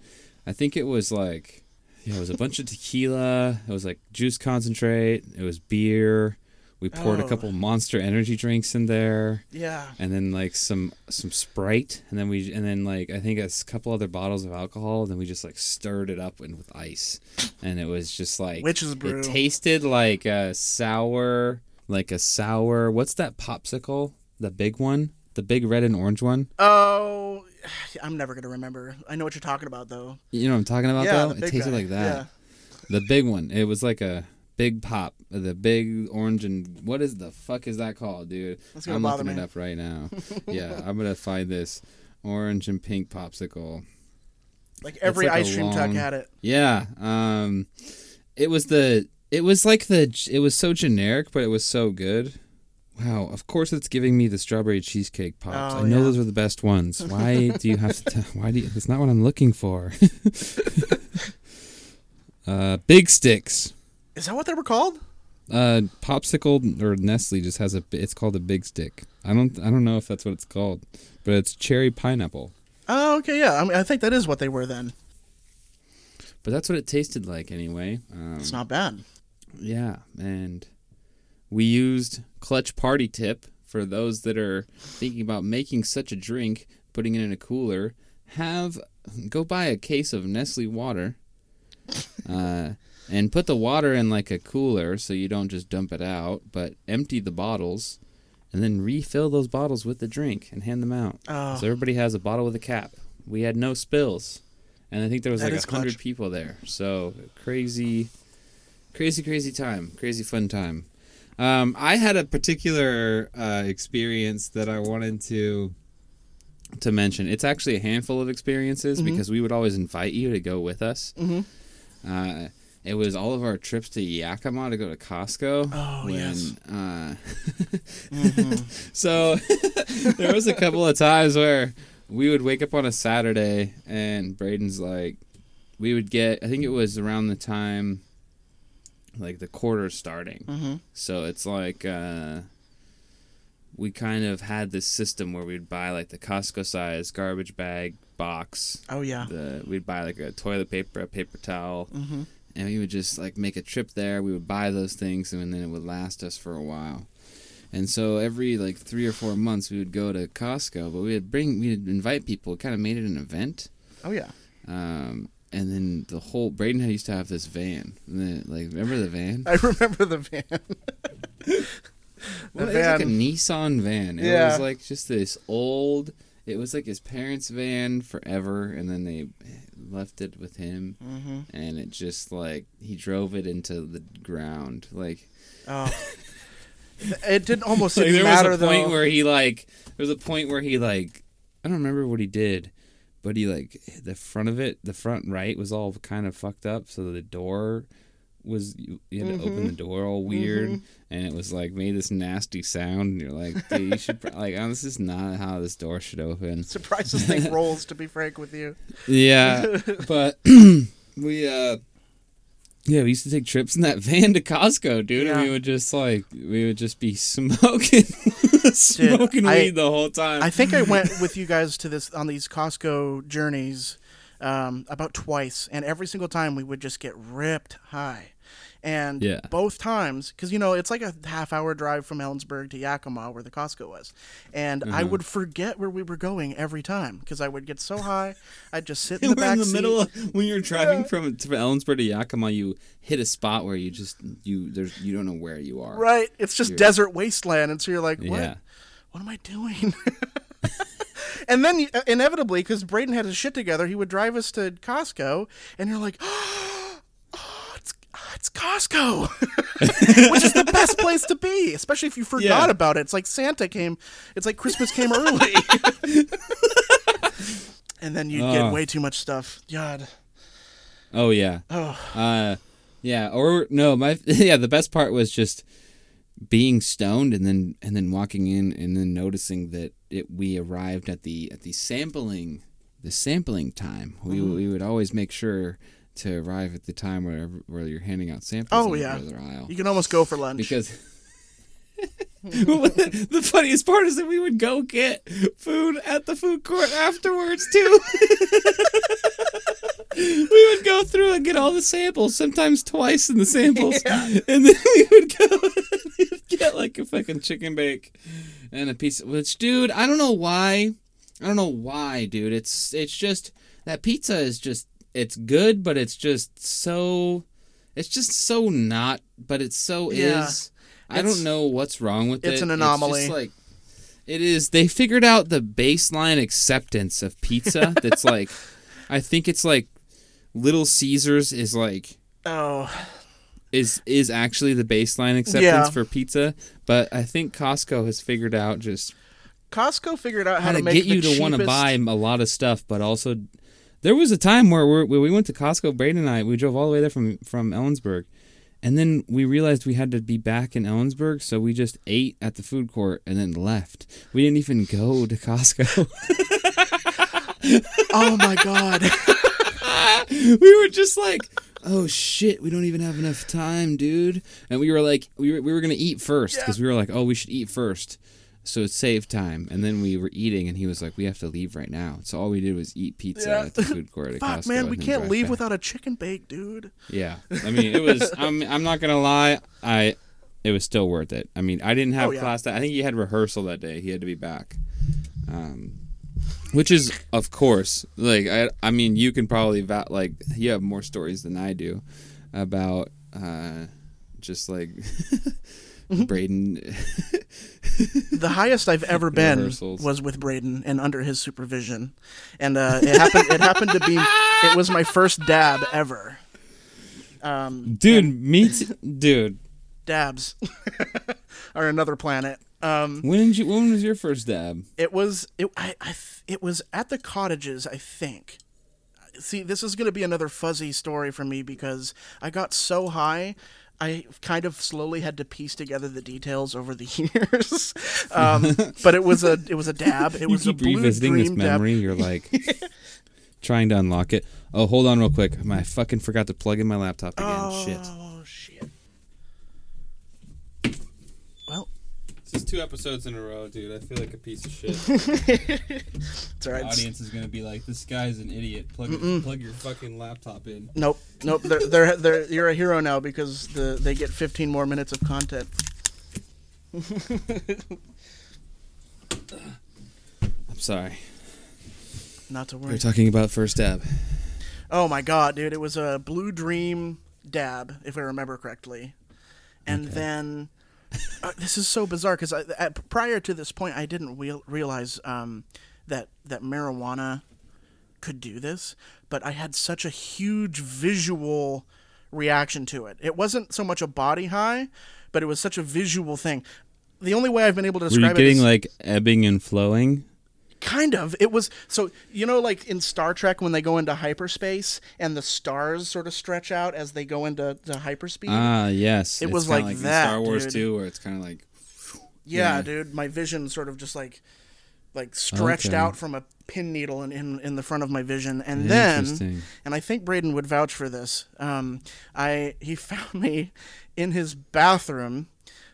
I think it was it was a bunch of tequila. It was juice concentrate. It was beer. We poured a couple Monster Energy drinks in there. Yeah. And then some Sprite, and then I think a couple other bottles of alcohol. And then we just stirred it up with ice, and it was just witch's brew. It tasted like a sour. What's that popsicle? The big one, the big red and orange one. Oh. I'm never going to remember. I know what you're talking about, though. You know what I'm talking about, though? It tasted like that. Yeah. The big one. It was like a big pop. The big orange and... What is the fuck is that called, dude? I'm looking it up right now. Yeah, I'm going to find this orange and pink popsicle. Every ice cream truck had it. Yeah. It was so generic, but it was so good. Wow, of course it's giving me the strawberry cheesecake pops. Oh, I know those are the best ones. Why do you have to tell? That's not what I'm looking for. Big sticks. Is that what they were called? Popsicle or Nestle just has it's called a big stick. I don't know if that's what it's called, but it's cherry pineapple. Oh, okay, yeah. I mean, I think that is what they were then. But that's what it tasted like anyway. It's not bad. Yeah, and we used Clutch Party Tip for those that are thinking about making such a drink, putting it in a cooler. Go buy a case of Nestle water and put the water in a cooler so you don't just dump it out, but empty the bottles and then refill those bottles with the drink and hand them out. Oh. So everybody has a bottle with a cap. We had no spills. And I think there was 100 people there. So crazy time. Crazy fun time. I had a particular experience that I wanted to mention. It's actually a handful of experiences because we would always invite you to go with us. Mm-hmm. It was all of our trips to Yakima to go to Costco. Oh, yes. So there was a couple of times where we would wake up on a Saturday and Braden's we would get, I think it was around the time... the quarter starting. Mm-hmm. So it's we kind of had this system where we'd buy the Costco size garbage bag box. Oh yeah. We'd buy a toilet paper, a paper towel, and we would just make a trip there. We would buy those things and then it would last us for a while. And so every 3 or 4 months we would go to Costco, but we'd invite people. It kind of made it an event. Oh yeah. And then Braden used to have this van. Remember the van? I remember the van. It was like a Nissan van. It was just this old, it was his parents' van forever, and then they left it with him, and it just he drove it into the ground. It didn't almost didn't matter though. There was a point where he I don't remember what he did. But he, the front right was all kind of fucked up, so the door was, you had to open the door all weird, and it was, made this nasty sound, and you're dude, you should, this is not how this door should open. Surprised this thing rolls, to be frank with you. Yeah, but we used to take trips in that van to Costco, dude, and we would just be smoking weed the whole time. I think I went with you guys on these Costco journeys about twice, and every single time we would just get ripped high. And both times, because, you know, it's like a half-hour drive from Ellensburg to Yakima where the Costco was. And I would forget where we were going every time because I would get so high. I'd just sit in the back seat. When you're driving from Ellensburg to Yakima, you hit a spot where you just, you don't know where you are. Right. It's just desert wasteland. And so you're like, what? Yeah. What am I doing? And then inevitably, because Braden had his shit together, he would drive us to Costco. And you're like, it's Costco, which is the best place to be, especially if you forgot about it. It's like Santa came. It's like Christmas came early. And then you'd get way too much stuff. God. Oh, yeah. Oh. Yeah. Or no, the best part was just being stoned and then walking in and then noticing that we arrived at the sampling time. We would always make sure to arrive at the time where you're handing out samples. Oh, yeah. The other aisle. You can almost go for lunch. Because the funniest part is that we would go get food at the food court afterwards, too. We would go through and get all the samples, sometimes twice in the samples. Yeah. And then we would go get like a fucking chicken bake and a piece of, which, dude, I don't know why. Dude. It's just, that pizza is just, it's good, but it's just so not, but it's so is. I don't know what's wrong with it. It's an anomaly. It's just like, it is. They figured out the baseline acceptance of pizza. That's like, I think it's like Little Caesars is like, is actually the baseline acceptance for pizza. But I think Costco has figured out how to make get you to want to buy a lot of stuff, but also. There was a time where we went to Costco, Braden and I, we drove all the way there from Ellensburg, and then we realized we had to be back in Ellensburg, so we just ate at the food court and then left. We didn't even go to Costco. Oh, my God. We were just like, oh, shit, we don't even have enough time, dude. And we were like, we were going to eat first, because we were like, oh, we should eat first. So it saved time, and then we were eating, and he was like, "We have to leave right now." So all we did was eat pizza at the food court at Costco. Fuck, man, we can't leave without a chicken bake, dude. Yeah, I mean, it was. I'm not gonna lie, it was still worth it. I mean, I didn't have class that. I think he had rehearsal that day. He had to be back, which is, of course, like I mean, you can probably you have more stories than I do about just like. Braden. The highest I've ever been was with Braden and under his supervision, and it happened to be. It was my first dab ever. Dabs are another planet. When was your first dab? It was it was at the Cottages, I think. See, this is going to be another fuzzy story for me because I got so high. I kind of slowly had to piece together the details over the years, but it was a dab. It was a Blue Dream memory. Dab. You're like trying to unlock it. Oh, hold on, real quick. I fucking forgot to plug in my laptop again. Oh shit. Well, this is 2 episodes in a row, dude. I feel like a piece of shit. It's all right. The audience is gonna be like, "This guy's an idiot." Plug your fucking laptop in. Nope. They're you're a hero now because they get 15 more minutes of content. I'm sorry. Not to worry. We're talking about first dab. Oh my god, dude! It was a Blue Dream dab, if I remember correctly, and then. This is so bizarre because prior to this point, I didn't realize that marijuana could do this, but I had such a huge visual reaction to it. It wasn't so much a body high, but it was such a visual thing. The only way I've been able to describe it is... Were you getting like ebbing and flowing? Kind of. It was... So, you know, like in Star Trek when they go into hyperspace and the stars sort of stretch out as they go into the hyperspeed? Ah, yes. It was like that, in Star Wars 2 where it's kind of like... Yeah, dude. My vision sort of just like stretched out from a pin needle in the front of my vision. And then... And I think Braden would vouch for this. He found me in his bathroom...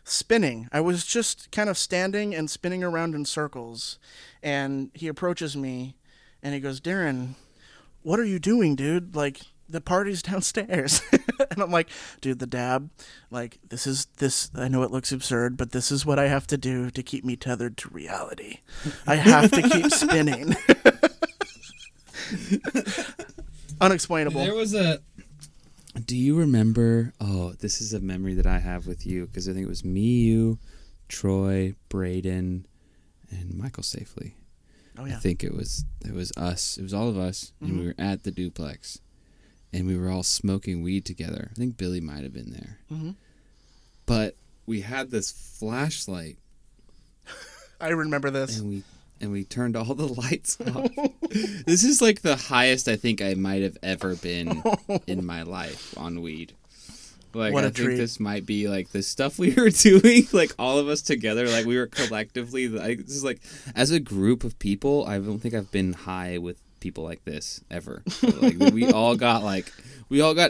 spinning. I was just kind of standing and spinning around in circles, and he approaches me, and he goes, "Darren, what are you doing, dude? Like, the party's downstairs. And I'm like, dude, the dab, like, this is, I know it looks absurd, but this is what I have to do to keep me tethered to reality. I have to keep spinning. Unexplainable. There was a, do you remember, oh, this is a memory that I have with you, because I think it was me, you, Troy, Braden, and Michael Safely. Oh, yeah. I think it was us. It was all of us, mm-hmm. and we were at the duplex, and we were all smoking weed together. I think Billy might have been there. Mm-hmm. But we had this flashlight. I remember this. And we turned all the lights off. This is like the highest I think I might have ever been in my life on weed. Like, what a treat. I think this might be, like, the stuff we were doing, like, all of us together, like, we were collectively, like, this is, like, as a group of people, I don't think I've been high with people like this ever. But, like, we all got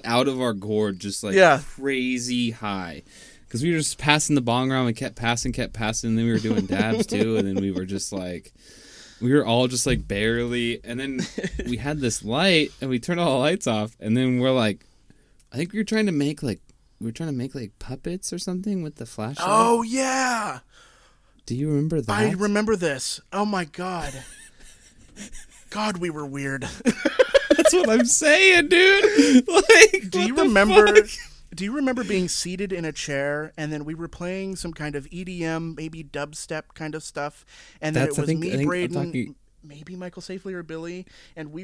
out of our gourd just, like, yeah. crazy high. Because we were just passing the bong around, we kept passing, and then we were doing dabs, too, and then we were just, like... We were all just, like, barely... And then we had this light, and we turned all the lights off, and then we're, like... I think we were trying to make, like... We were trying to make, like, puppets or something with the flashlight. Oh, yeah. Do you remember that? I remember this. Oh, my God. God, we were weird. That's what I'm saying, dude. Like, do you remember? Fuck? Do you remember being seated in a chair, and then we were playing some kind of EDM, maybe dubstep kind of stuff, and then it was me, Braden, maybe Michael Safely or Billy, and we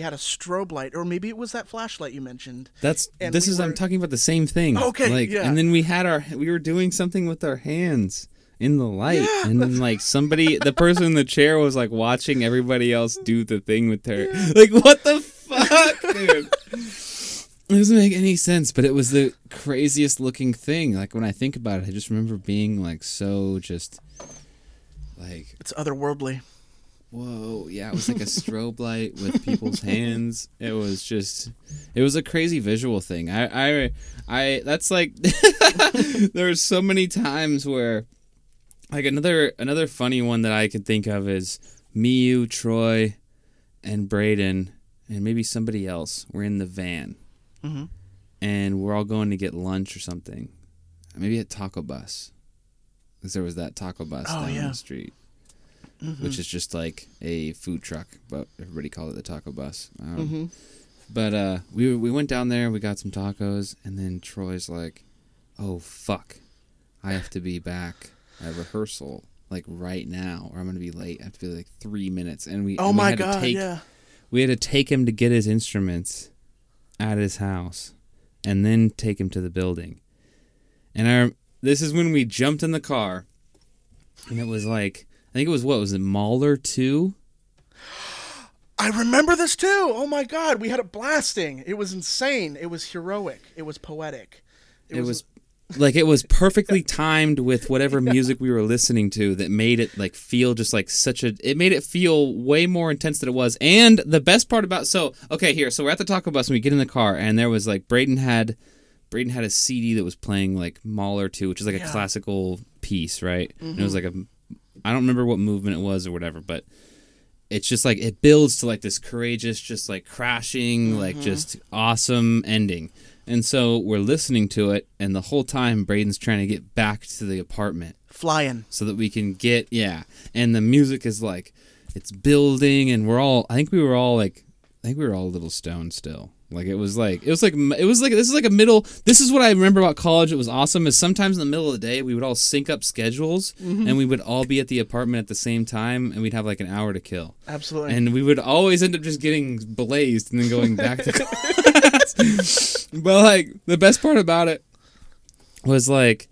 had a strobe light, or maybe it was that flashlight you mentioned. I'm talking about the same thing. Okay, like, yeah. And then we were doing something with our hands in the light, yeah, and then like somebody, the person in the chair was like watching everybody else do the thing with her. Yeah. Like, what the fuck, dude? It doesn't make any sense, but it was the craziest looking thing. Like, when I think about it, I just remember being like so just like it's otherworldly. Whoa, yeah, it was like a strobe light with people's hands. It was a crazy visual thing. I that's like, there are so many times where, like, another funny one that I could think of is me, you, Troy, and Braden, and maybe somebody else, we're in the van, mm-hmm. and we're all going to get lunch or something. Maybe at Taco Bus, because there was that Taco Bus the street. Mm-hmm. Which is just like a food truck, but everybody called it the Taco Bus. Mm-hmm. But we went down there, we got some tacos, and then Troy's like, oh, fuck, I have to be back at rehearsal, like, right now, or I'm going to be late. I have to be, like, 3 minutes. And we had to take him to get his instruments at his house and then take him to the building. And this is when we jumped in the car, and it was like... I think it was, what, was it Mahler 2? I remember this too. Oh my God, we had it blasting. It was insane. It was heroic. It was poetic. It was like, it was perfectly timed with whatever music we were listening to that made it like feel just like it made it feel way more intense than it was. And the best part about, so we're at the Taco Bus and we get in the car, and there was like, Braden had a CD that was playing like Mahler 2, which is like a classical piece, right? Mm-hmm. And it was like I don't remember what movement it was or whatever, but it's just like it builds to like this courageous, just like crashing, mm-hmm. like just awesome ending. And so we're listening to it, and the whole time Braden's trying to get back to the apartment. Flying. So that we can get, yeah. And the music is like, it's building, and I think we were all a little stoned still. Like, it was like, this is like a middle, this is what I remember about college. It was awesome, is sometimes in the middle of the day, we would all sync up schedules, mm-hmm. and we would all be at the apartment at the same time, and we'd have like an hour to kill. Absolutely. And we would always end up just getting blazed and then going back to class. But like, the best part about it was like,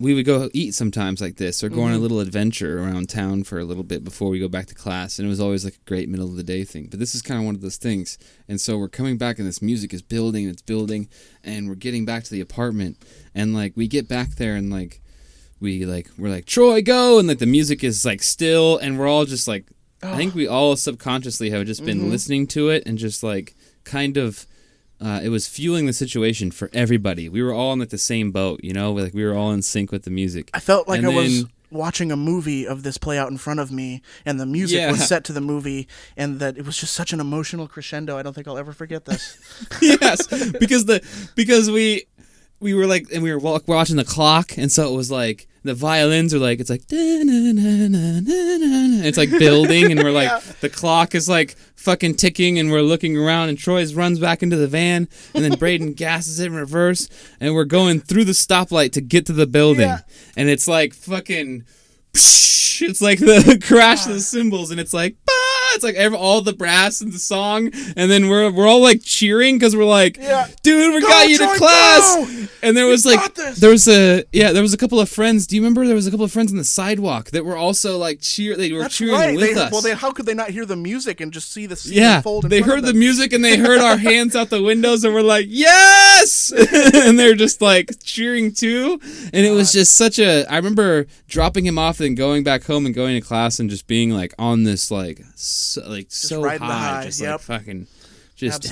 we would go eat sometimes like this, or go on a little adventure around town for a little bit before we go back to class. And it was always like a great middle of the day thing. But this is kind of one of those things. And so we're coming back, and this music is building, and it's building, and we're getting back to the apartment. And like, we get back there, and like, we're like, Troy, go. And like, the music is like still, and we're all just like, I think we all subconsciously have just been listening to it, and just like kind of. It was fueling the situation for everybody. We were all in like the same boat, you know? Like, we were all in sync with the music. I felt like I was watching a movie of this play out in front of me, and the music was set to the movie, and that it was just such an emotional crescendo. I don't think I'll ever forget this. Yes, because we were like, and we were watching the clock, and so it was like the violins are like, it's like it's like building, and we're like the clock is like fucking ticking, and we're looking around, and Troy's runs back into the van, and then Braden gasses it in reverse, and we're going through the stoplight to get to the building, and it's like fucking, it's like the crash of the cymbals, and it's like, bah! It's like all the brass in the song, and then we're all like cheering because we're like, dude, we got you to class. Go! And there was like there was a couple of friends. Do you remember there was a couple of friends on the sidewalk that were also like cheering with us? Well, how could they not hear the music and just see the scene unfold? They heard the music and they heard our hands out the windows, and we're like, yes, and they're just like cheering too. And it was just such a. I remember dropping him off and going back home and going to class and just being like on this so high, Absolutely.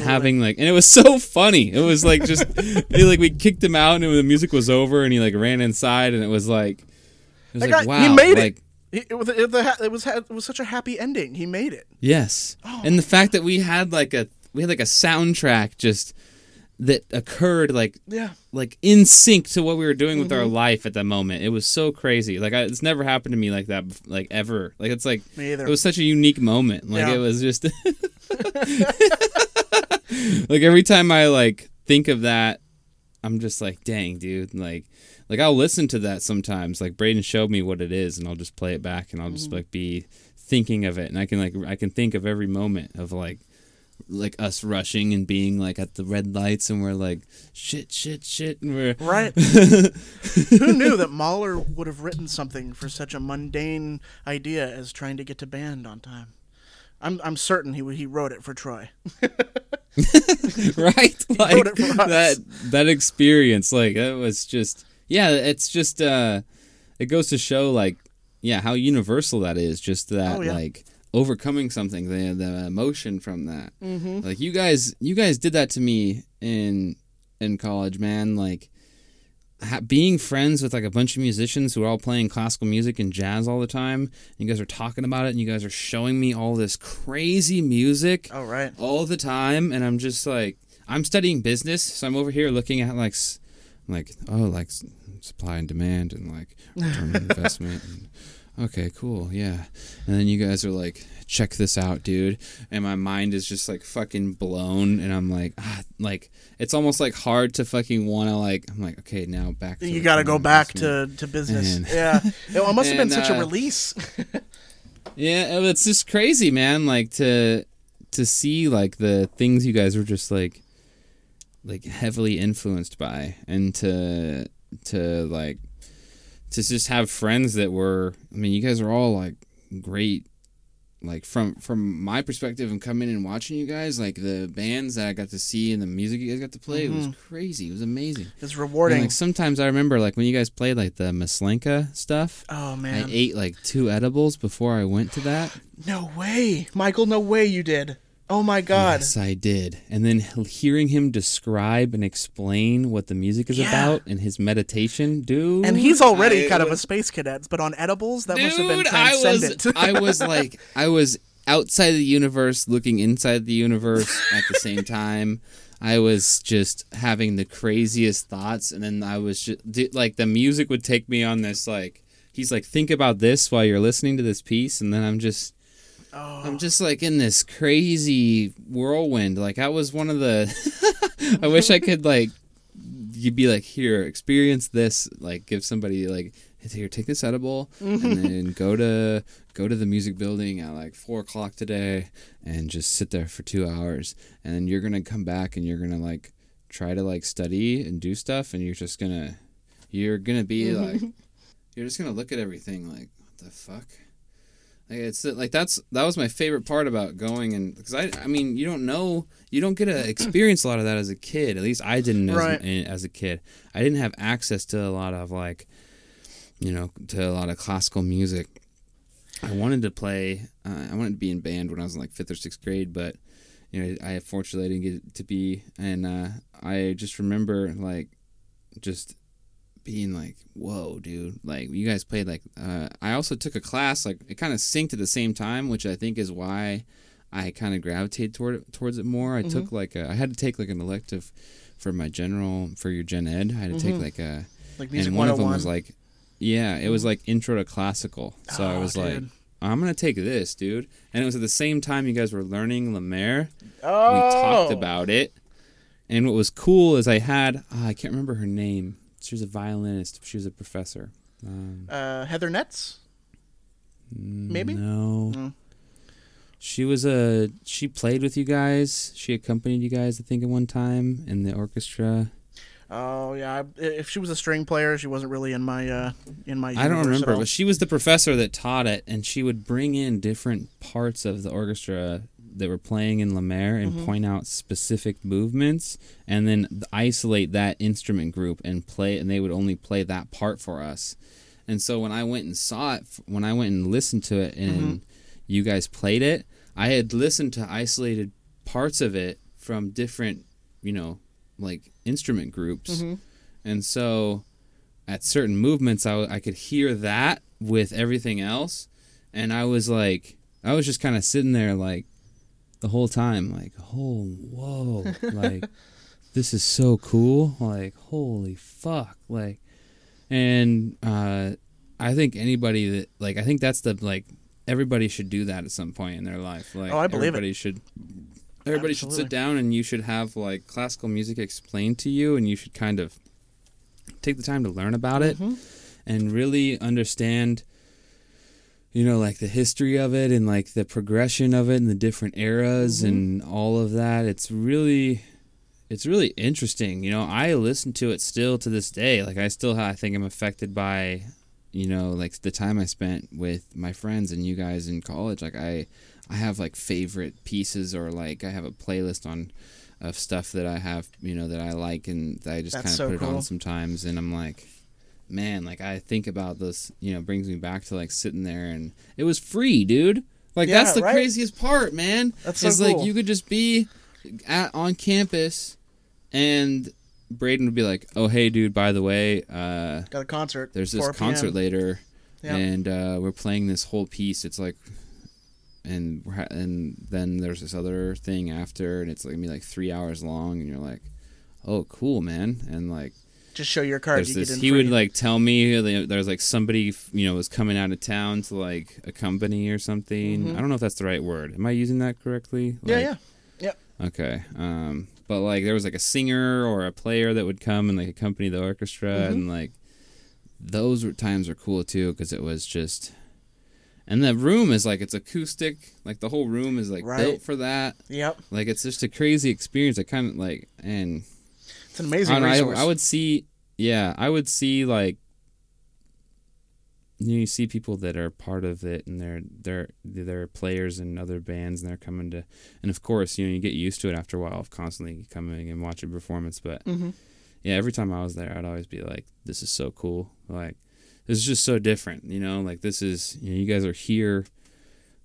Having like, and it was so funny. It was like just like we kicked him out, and the music was over, and he like ran inside, and it was like wow, he made it. It was such a happy ending. He made it. Yes, and the fact that we had like a soundtrack just that occurred like in sync to what we were doing with our life at that moment. It was so crazy. Like it's never happened to me like that, like ever. Like it's like, me either. It was such a unique moment. Like it was just like every time I like think of that, I'm just like, dang, dude. Like I'll listen to that sometimes. Like Braden showed me what it is, and I'll just play it back, and I'll just like be thinking of it. And I can think of every moment of like us rushing and being like at the red lights, and we're like shit, and we're right. Who knew that Mahler would have written something for such a mundane idea as trying to get to band on time? I'm certain he wrote it for Troy. Right? Like that experience, like that was just it's just it goes to show like how universal that is, just that like overcoming something, the emotion from that. Like you guys did that to me in college, man. Like being friends with like a bunch of musicians who are all playing classical music and jazz all the time, and you guys are talking about it, and you guys are showing me all this crazy music all the time, and I'm just like, I'm studying business, so I'm over here looking at like supply and demand and like return on investment and okay, cool, yeah. And then you guys are like, check this out, dude. And my mind is just like fucking blown, and I'm like, like it's almost like hard to fucking want to like. I'm like, okay, now back. To you got to go back to business. And, it must have been such a release. It's just crazy, man. Like to see like the things you guys were just like heavily influenced by, and to just have friends that were, I mean, you guys are all like great, like from my perspective and coming and watching you guys, like the bands that I got to see and the music you guys got to play, it was crazy. It was amazing. It's rewarding. And, like sometimes I remember like when you guys played like the Maslenka stuff. Oh man, I ate like 2 edibles before I went to that. No way, Michael. No way you did. Oh my God. Yes, I did. And then hearing him describe and explain what the music is about and his meditation, dude. And he's already kind of a space cadet, but on edibles, that must have been transcendent. I was outside the universe looking inside the universe at the same time. I was just having the craziest thoughts, and then I was just like, the music would take me on this, like, he's like, think about this while you're listening to this piece, and then I'm just like in this crazy whirlwind. Like I was one of the I wish I could like you'd be like, here, experience this, like give somebody like, here, take this edible and then go to the music building at like 4:00 today and just sit there for 2 hours, and then you're gonna come back and you're gonna like try to like study and do stuff, and you're gonna be like you're just gonna look at everything like, what the fuck? Like it's like that was my favorite part about going, and because I mean, you don't get to experience a lot of that as a kid. At least I didn't as a kid. I didn't have access to a lot of like, to a lot of classical music. I wanted to play. I wanted to be in band when I was in like 5th or 6th grade, but I fortunately didn't get to be. And I just remember like just being like, whoa, dude, like, you guys played, like, I also took a class, like, it kind of synced at the same time, which I think is why I kind of gravitated towards it more. I took, like, I had to take, like, an elective for my general, for your gen ed, I had to take, like, a, like music and one of them was, like, yeah, it was, like, intro to classical, so I was, like, I'm going to take this, dude, and it was at the same time you guys were learning La Mer. Oh! We talked about it, and what was cool is I had, I can't remember her name. She was a violinist. She was a professor. Heather Netz? Maybe? No. Mm. She played with you guys. She accompanied you guys, I think, at one time in the orchestra. Oh, yeah. If she was a string player, she wasn't really in my I don't remember, but she was the professor that taught it, and she would bring in different parts of the orchestra that were playing in La Mer and point out specific movements and then isolate that instrument group and play, and they would only play that part for us. And so when I went and saw it, when I went and listened to it and you guys played it, I had listened to isolated parts of it from different, you know, like instrument groups. And so at certain movements, I could hear that with everything else. And I was like, I was just kind of sitting there like, the whole time, like, oh, whoa, like, this is so cool, like, holy fuck, like, and I think anybody that, like, I think that's the, like, everybody should do that at some point in their life, like, everybody should sit down and you should have, like, classical music explained to you, and you should kind of take the time to learn about it and really understand, you know, like, the history of it and, like, the progression of it and the different eras and all of that. It's really interesting. You know, I listen to it still to this day. Like, I think I'm affected by, you know, like, the time I spent with my friends and you guys in college. Like, I have, like, favorite pieces, or, like, I have a playlist of stuff that I have, you know, that I like, and that I just kind of put it on sometimes, and I'm like, man, like, I think about this, you know, brings me back to, like, sitting there, and it was free, dude. Like, yeah, that's the craziest part, man. That's so cool. It's like, you could just be on campus, and Braden would be like, oh, hey, dude, by the way, got a concert. There's this concert later, and we're playing this whole piece. It's like, and then there's this other thing after, and it's like gonna be like 3 hours long, and you're like, oh, cool, man. And, like, just show your card. He would, like, tell me there's, like, somebody, you know, was coming out of town to, like, a company or something. I don't know if that's the right word. Am I using that correctly? Like, yeah. Okay. But, like, there was, like, a singer or a player that would come and, like, accompany the orchestra, and, like, those times were cool too, because it was just, and the room is, like, it's acoustic. Like, the whole room is, like, built for that. Yep. Like, it's just a crazy experience. I kind of, like, and it's an amazing resource. I would see, like, you see people that are part of it, and they're players in other bands, and they're coming to, and of course, you know, you get used to it after a while of constantly coming and watching performance, but yeah, every time I was there, I'd always be like, this is so cool. Like, this is just so different, you know, like, this is, you know, you guys are here,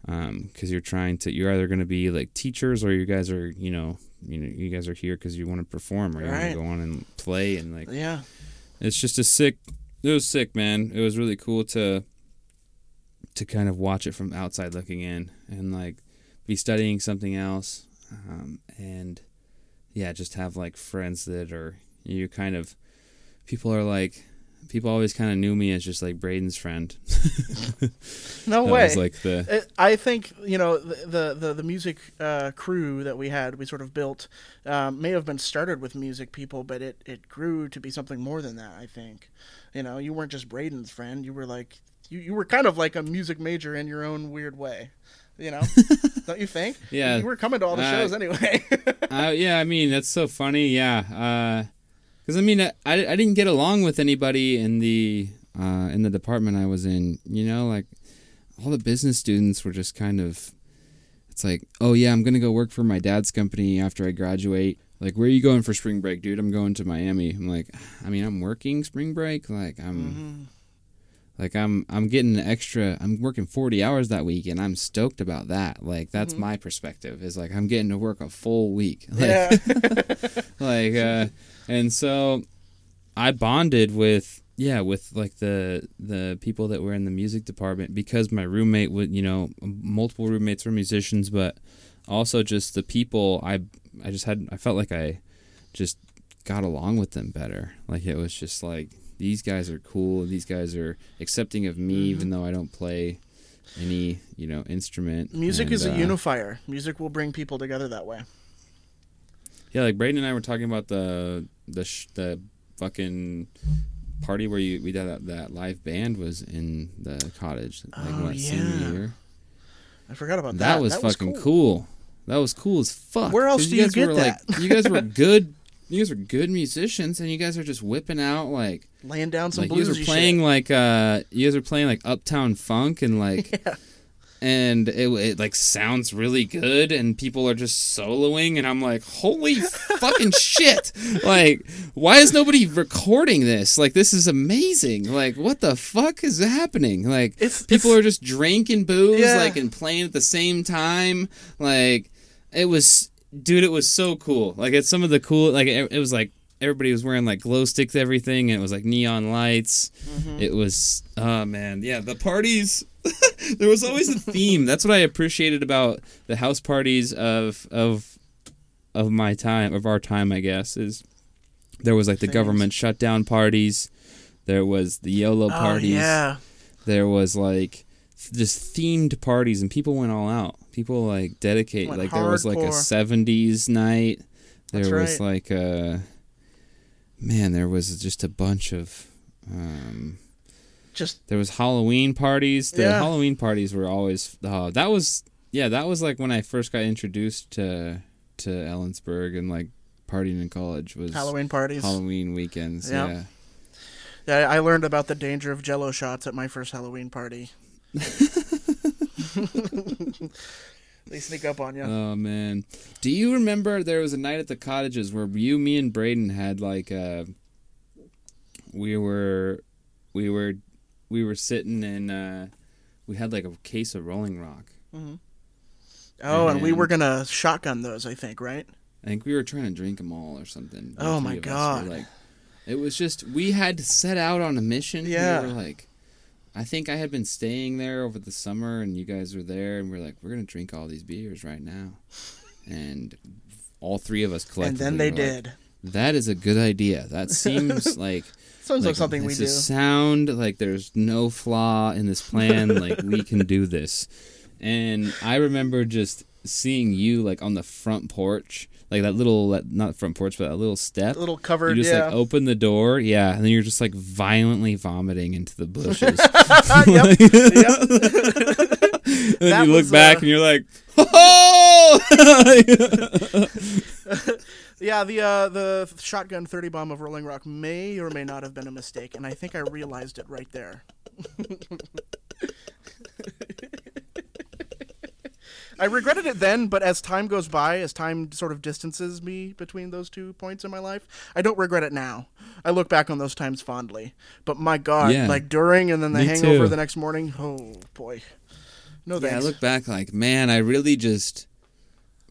because you're either going to be, like, teachers, or you guys are, you know, you guys are here because you want to perform, or you want to go on and play, and, like, yeah, it's just it was sick, man. It was really cool to kind of watch it from outside looking in, and, like, be studying something else, and yeah, just have, like, friends that are, you kind of, people are like, people always kind of knew me as just, like, Braden's friend. No way. Was like I think, you know, the music crew that we sort of built, may have been started with music people, but it grew to be something more than that, I think. You know, you weren't just Braden's friend. You were, like, you were kind of like a music major in your own weird way. You know, don't you think? Yeah. You were coming to all the shows anyway. Yeah, I mean, that's so funny. Yeah. Because, I mean, I didn't get along with anybody in the department I was in, you know, like, all the business students were just kind of, it's like, oh, yeah, I'm going to go work for my dad's company after I graduate. Like, where are you going for spring break, dude? I'm going to Miami. I'm like, I mean, I'm working spring break. Like, I'm getting an extra, I'm working 40 hours that week, and I'm stoked about that. Like, that's my perspective, is, like, I'm getting to work a full week. Like, yeah. Like, and so I bonded with Yeah, with like the people that were in the music department, because my roommate would, you know, multiple roommates were musicians, but also just the people I just had, I felt like I just got along with them better. Like it was just like, these guys are cool. These guys are accepting of me, even though I don't play any, you know, instrument. Music is a unifier. Music will bring people together that way. Yeah, like Braden and I were talking about the fucking party where we did that live band was in the cottage. Like senior year. I forgot about that. That was fucking cool. That was cool as fuck. Where else do you get that? Like, you guys were good. You guys were good musicians, and you guys are just whipping out like laying down some like, bluesy shit. You guys are playing like Uptown Funk and like. Yeah. And it like sounds really good, and people are just soloing, and I'm like, holy fucking shit! Like, why is nobody recording this? Like, this is amazing! Like, what the fuck is happening? Like, people are just drinking booze, like, and playing at the same time. Like, it was so cool. Like, it's some of the cool. Like, it was like everybody was wearing like glow sticks, everything, and it was like neon lights. Mm-hmm. It was, oh man, yeah, the parties. There was always a theme. That's what I appreciated about the house parties of my time, of our time, I guess, is there was like the government shutdown parties, there was the YOLO parties, there was like just themed parties, and people went all out. People like dedicated, like hardcore. There was like a 70s night. There was just a bunch of. There was Halloween parties. The Halloween parties were always that was like when I first got introduced to Ellensburg and like partying in college was Halloween parties, Halloween weekends. Yep. Yeah, I learned about the danger of Jello shots at my first Halloween party. They sneak up on you. Oh man, do you remember there was a night at the cottages where you, me, and Braden had like we were sitting and we had like a case of Rolling Rock. Mm-hmm. Oh, and we were going to shotgun those, I think, right? I think we were trying to drink them all or something. Oh, my God. It was just, we had set out on a mission. Yeah. We were like, I think I had been staying there over the summer and you guys were there and we're like, we're going to drink all these beers right now. And all three of us collectively. And then they did. Like, that is a good idea. That seems like... Sounds like something we do. This sound like there's no flaw in this plan. Like, we can do this. And I remember just seeing you, like, on the front porch. Like, that little, not front porch, but that little step. A little covered, you just, like, open the door. Yeah. And then you're just, like, violently vomiting into the bushes. Yep. And then you look back and you're like, oh! Yeah, the shotgun 30 bomb of Rolling Rock may or may not have been a mistake, and I think I realized it right there. I regretted it then, but as time goes by, as time sort of distances me between those two points in my life, I don't regret it now. I look back on those times fondly. But my God, like during and then the hangover too. The next morning, oh boy. No thanks. Yeah, I look back like, man, we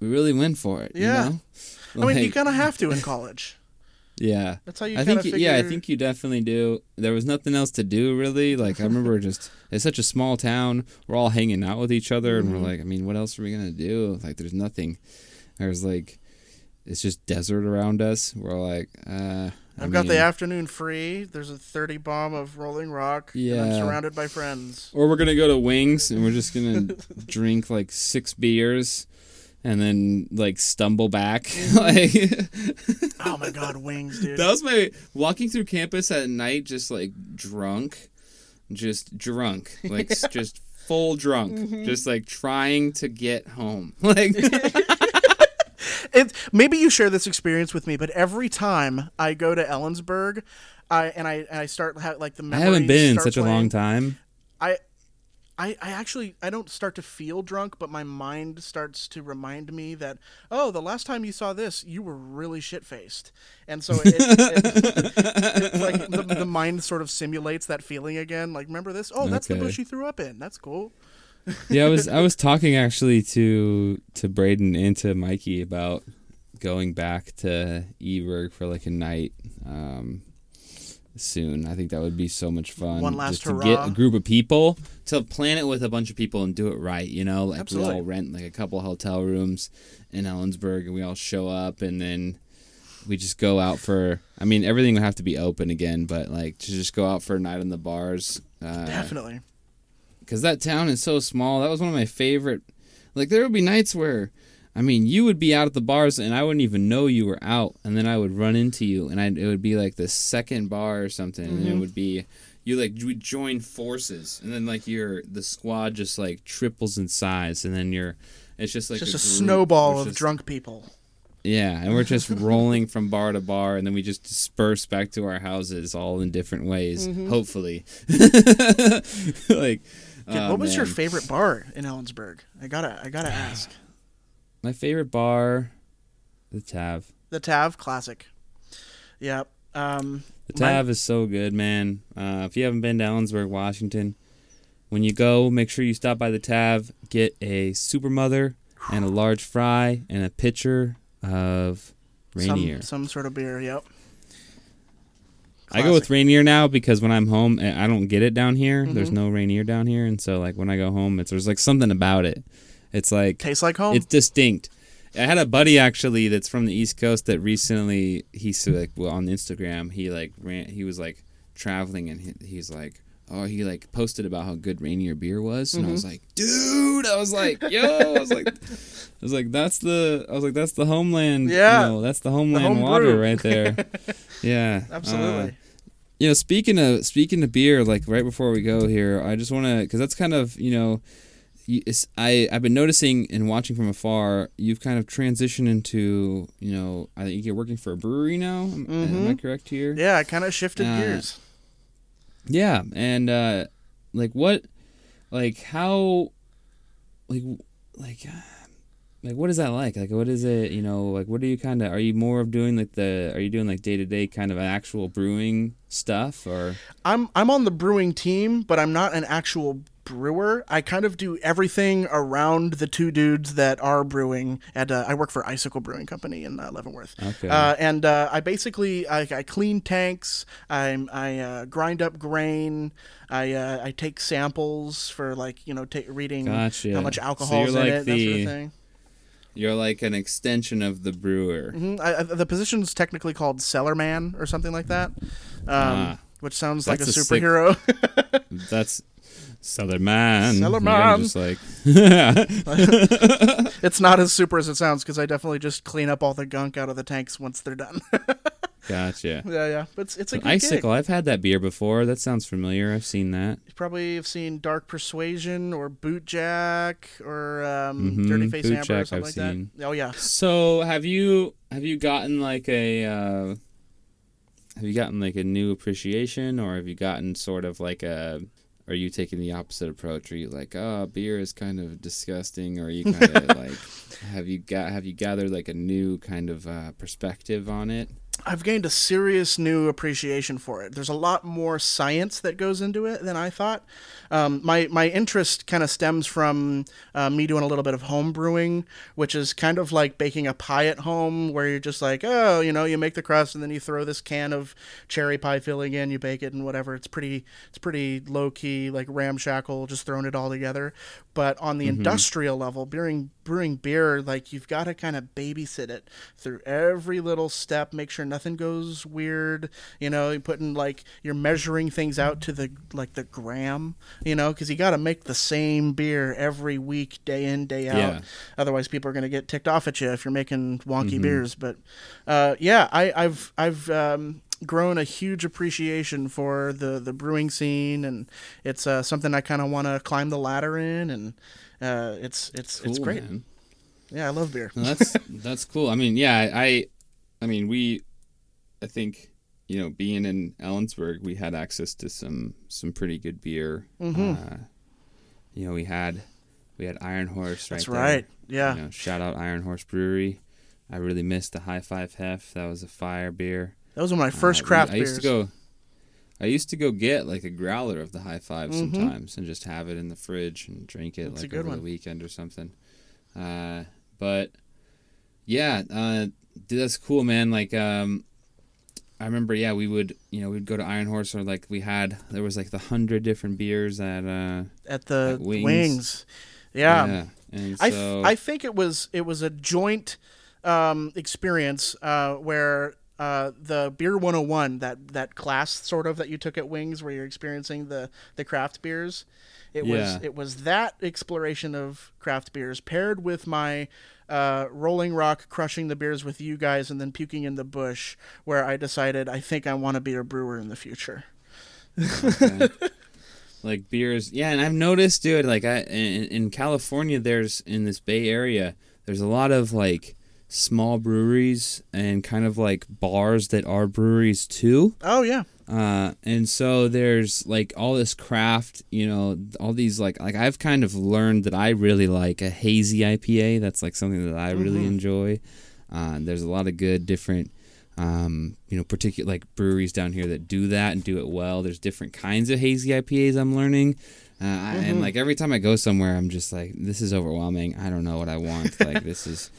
really went for it. Yeah. You know? Like, I mean, you kind of have to in college. Yeah. That's how you kind of figure... Yeah, I think you definitely do. There was nothing else to do, really. Like, I remember just... It's such a small town. We're all hanging out with each other, and we're like, I mean, what else are we going to do? Like, there's nothing. There's, like... It's just desert around us. We're like, I've got the afternoon free. There's a 30 bomb of Rolling Rock. Yeah. And I'm surrounded by friends. Or we're going to go to Wings, and we're just going to drink, like, 6 beers... And then, like, stumble back. Like, oh, my God, Wings, dude. That was my... Walking through campus at night just, like, drunk. Just drunk. Like, just full drunk. Mm-hmm. Just, like, trying to get home. Like... Maybe you share this experience with me, but every time I go to Ellensburg, I start, like, the memories... I haven't been in such a long time. I don't start to feel drunk, but my mind starts to remind me that, oh, the last time you saw this, you were really shit-faced. And so it's like the mind sort of simulates that feeling again. Like, remember this? Oh, that's the bush you threw up in. That's cool. Yeah, I was talking actually to Braden and to Mikey about going back to Eberg for like a night. soon. I think that would be so much fun. One last hurrah. Just to get a group of people, to plan it with a bunch of people and do it right, you know? Like absolutely. We all rent like a couple hotel rooms in Ellensburg and we all show up and then we just go out for, I mean, everything would have to be open again, but like to just go out for a night in the bars. Definitely. Because that town is so small. That was one of my favorite. Like there would be nights where, I mean, you would be out at the bars and I wouldn't even know you were out. And then I would run into you and it would be like the second bar or something. Mm-hmm. And it would be, you like, you would join forces. And then like the squad just like triples in size. And then it's just like a snowball of drunk people. Yeah. And we're just rolling from bar to bar. And then we just disperse back to our houses all in different ways, mm-hmm. hopefully. Like, yeah, what was your favorite bar in Ellensburg? I gotta ask. My favorite bar, The Tav. The Tav, classic. Yeah. The Tav is so good, man. If you haven't been to Ellensburg, Washington, when you go, make sure you stop by The Tav, get a Super Mother and a large fry and a pitcher of Rainier. Some sort of beer, yep. Classic. I go with Rainier now because when I'm home, I don't get it down here. Mm-hmm. There's no Rainier down here. And so, like, when I go home, there's, like, something about it. It's like... tastes like home. It's distinct. I had a buddy, actually, that's from the East Coast that recently, he's like, well, on Instagram, he was like traveling and he's like, oh, he like posted about how good Rainier beer was. And mm-hmm. I was like, that's the homeland. Yeah. You know, that's the homeland water right there. Yeah. Absolutely. You know, speaking of beer, like right before we go here, I just want to, because that's kind of, you know, I've been noticing and watching from afar, you've kind of transitioned into, you know, I think you're working for a brewery now. Am I correct here? Yeah, I kind of shifted gears. Yeah, and what is that like? Like, what is it? You know, like, what are you kind of? Are you more of doing like Are you doing like day-to-day kind of actual brewing stuff, or? I'm on the brewing team, but I'm not an actual brewer. I kind of do everything around the two dudes that are brewing. And I work for Icicle Brewing Company in Leavenworth. Okay. And I basically I clean tanks. I grind up grain. I take samples for like, you know, reading gotcha. How much alcohol is in it, that sort of thing. You're like an extension of the brewer. Mm-hmm. The position's technically called cellarman or something like that, which sounds like a superhero. That's. Cellarman. Just like it's not as super as it sounds because I definitely just clean up all the gunk out of the tanks once they're done. Gotcha. Yeah. But it's a good Icicle. Gig. I've had that beer before. That sounds familiar. I've seen that. You probably have seen Dark Persuasion or Bootjack or Dirty Face Bootjack Amber or something like that. Oh yeah. So have you gotten like a new appreciation, or have you gotten sort of like a? Are you taking the opposite approach? Are you like, oh, beer is kind of disgusting? Or are you kind of like, have you gathered like a new kind of perspective on it? I've gained a serious new appreciation for it. There's a lot more science that goes into it than I thought. My interest kind of stems from me doing a little bit of home brewing, which is kind of like baking a pie at home where you're just like, oh, you know, you make the crust and then you throw this can of cherry pie filling in, you bake it and whatever. It's pretty low key, like ramshackle, just throwing it all together. But on the industrial level, brewing beer, like you've got to kind of babysit it through every little step, make sure nothing goes weird, you know, you're measuring things out to the gram, you know, because you got to make the same beer every week, day in, day out. Yeah. Otherwise, people are going to get ticked off at you if you're making wonky beers. But I've grown a huge appreciation for the brewing scene, and it's something I kind of want to climb the ladder in, and it's cool, it's great. Man. Yeah, I love beer. No, that's cool. I mean, yeah, I think, you know, being in Ellensburg, we had access to some pretty good beer. Mm-hmm. You know, we had Iron Horse right there. That's right. Yeah. You know, shout out Iron Horse Brewery. I really missed the High Five Hef. That was a fire beer. That was one of my first craft beers. I used to go get like a growler of the High Five sometimes and just have it in the fridge and drink it. That's like over the weekend or something. But yeah, dude, that's cool, man. Like, I remember, yeah, we'd go to Iron Horse, or like we had, there was like 100 different beers at Wings. Yeah. And so I think it was a joint experience where the Beer 101, that class sort of that you took at Wings where you're experiencing the craft beers. It was that exploration of craft beers paired with my Rolling Rock crushing the beers with you guys and then puking in the bush where I decided I think I want to be a brewer in the future. Okay. Like beers. Yeah. And I've noticed, dude, like in California, in this Bay Area, there's a lot of like small breweries and kind of like bars that are breweries too. Oh yeah. And so there's like all this craft, all these like I've kind of learned that I really like a hazy IPA. That's like something that I really enjoy. There's a lot of good different, particular like breweries down here that do that and do it well. There's different kinds of hazy IPAs I'm learning. And like every time I go somewhere, I'm just like, this is overwhelming. I don't know what I want. Like this is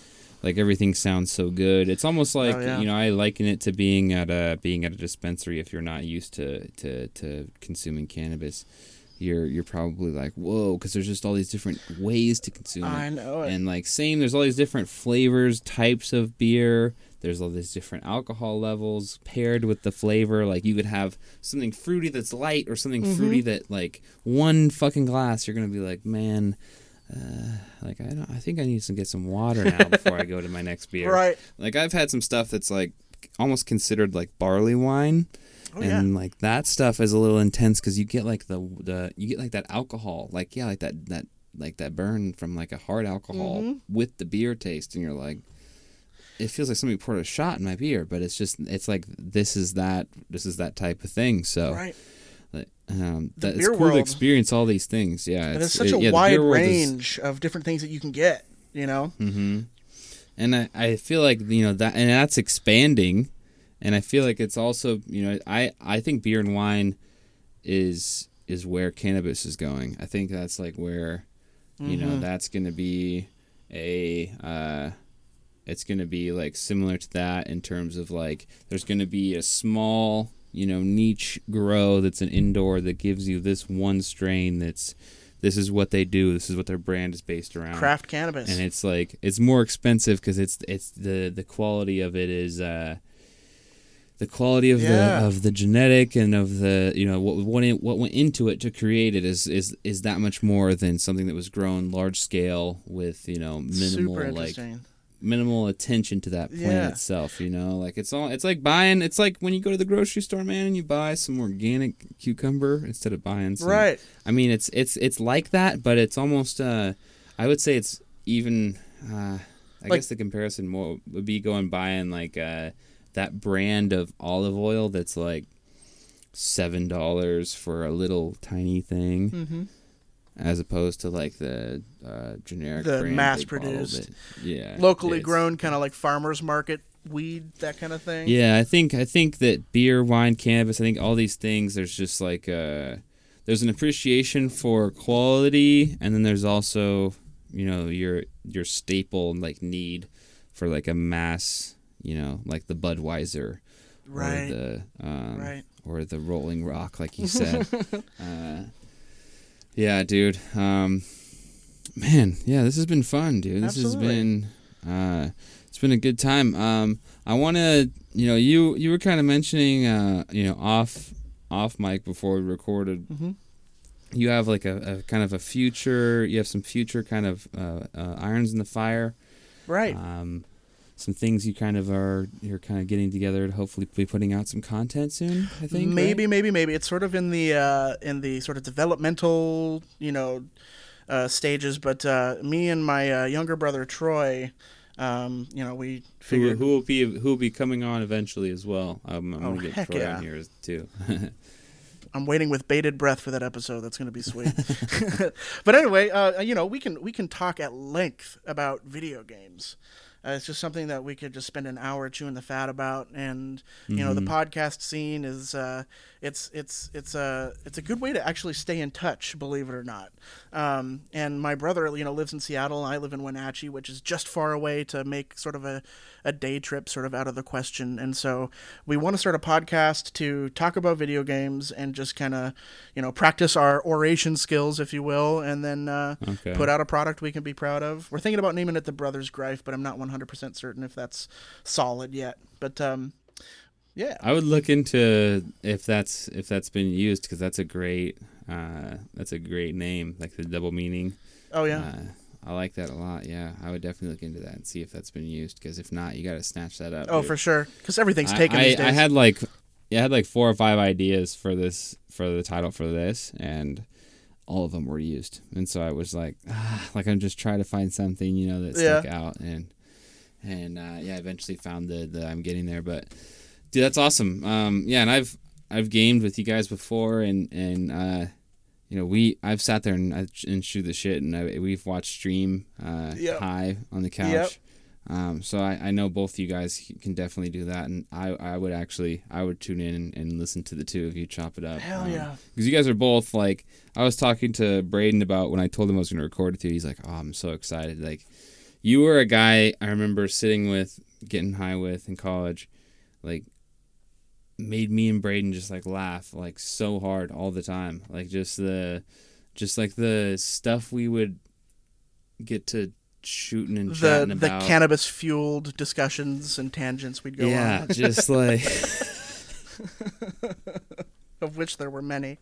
like everything sounds so good. It's almost like I liken it to being at a dispensary. If you're not used to consuming cannabis, you're probably like whoa, because there's just all these different ways to consume it. I know it. And like same, there's all these different flavors, types of beer. There's all these different alcohol levels paired with the flavor. Like you could have something fruity that's light, or something fruity that like one fucking glass, you're gonna be like, man. I think I need to get some water now before I go to my next beer. Right. Like I've had some stuff that's like almost considered like barley wine, like that stuff is a little intense because you get like you get like that alcohol, like yeah, like that burn from like a hard alcohol with the beer taste, and you're like, it feels like somebody poured a shot in my beer, but it's like this is that type of thing. So. Right. That it's cool to experience all these things. Yeah, and it's such a wide range of different things that you can get. And I feel like that, and that's expanding. And I feel like it's also I think beer and wine is where cannabis is going. I think that's like where that's going to be it's going to be like similar to that in terms of like there's going to be a small. Niche grow that's an indoor that gives you this one strain this is what they do, this is what their brand is based around. Craft cannabis. And it's like, it's more expensive because it's the quality of it is, the quality of the genetic and of the, what went into it to create it is that much more than something that was grown large scale with, minimal attention to that plant itself, like it's like when you go to the grocery store, man, and you buy some organic cucumber instead of buying some, right? I mean, it's like that, but it's almost, I would say it's even, I guess the comparison more would be going buying like, that brand of olive oil that's like $7 for a little tiny thing. Mm-hmm. As opposed to like the generic, the mass-produced, locally grown, kind of like farmers market weed, that kind of thing. Yeah, I think that beer, wine, cannabis, I think all these things. There's just like there's an appreciation for quality, and then there's also your staple like need for like a mass, like the Budweiser, right? Or the, or the Rolling Rock, like you said. Yeah, dude. Man, yeah, this has been fun, dude. This has been, it's been a good time. I want to, you were kind of mentioning, off mic before we recorded, you have like a kind of a future, you have some future kind of irons in the fire. Right. Some things you're kind of getting together to hopefully be putting out some content soon, I think. Maybe. It's sort of in the sort of developmental, stages. But me and my younger brother Troy, we figured who will be coming on eventually as well. I'm gonna get Troy on here too. I'm waiting with bated breath for that episode. That's going to be sweet. But anyway, we can talk at length about video games. It's just something that we could just spend an hour chewing the fat about, and you know, the podcast scene is it's a good way to actually stay in touch, believe it or not. And my brother, you know, lives in Seattle. I live in Wenatchee, which is just far away to make sort of a day trip sort of out of the question. And so we want to start a podcast to talk about video games and just kind of, you know, practice our oration skills, if you will, and then put out a product we can be proud of. We're thinking about naming it the Brothers Greif, but I'm not 100% certain if that's solid yet. But yeah, I would look into if that's been used, because that's a great name, like the double meaning. Oh yeah, I like that a lot. Yeah, I would definitely look into that and see if that's been used, because if not, you got to snatch that up. Oh, dude. For sure, because everything's taken these days. I had like 4 or 5 ideas for the title, and all of them were used. And so I was like, I'm just trying to find something, you know, that stuck out. And eventually found the I'm getting there. But dude, that's awesome. And I've gamed with you guys before, and you know, I've sat there and chewed the shit, and we've watched stream high on the couch. Yep. So I know both you guys can definitely do that, and I would tune in and listen to the two of you chop it up. Hell yeah! Because you guys are both like, I was talking to Braden about when I told him I was going to record with you. He's like, "Oh, I'm so excited!" Like, you were a guy I remember sitting with, getting high with in college, like made me and Braden just like laugh like so hard all the time. Like just like the stuff we would get to. Shooting and chatting about the cannabis fueled discussions and tangents we'd go on. Yeah, just like of which there were many.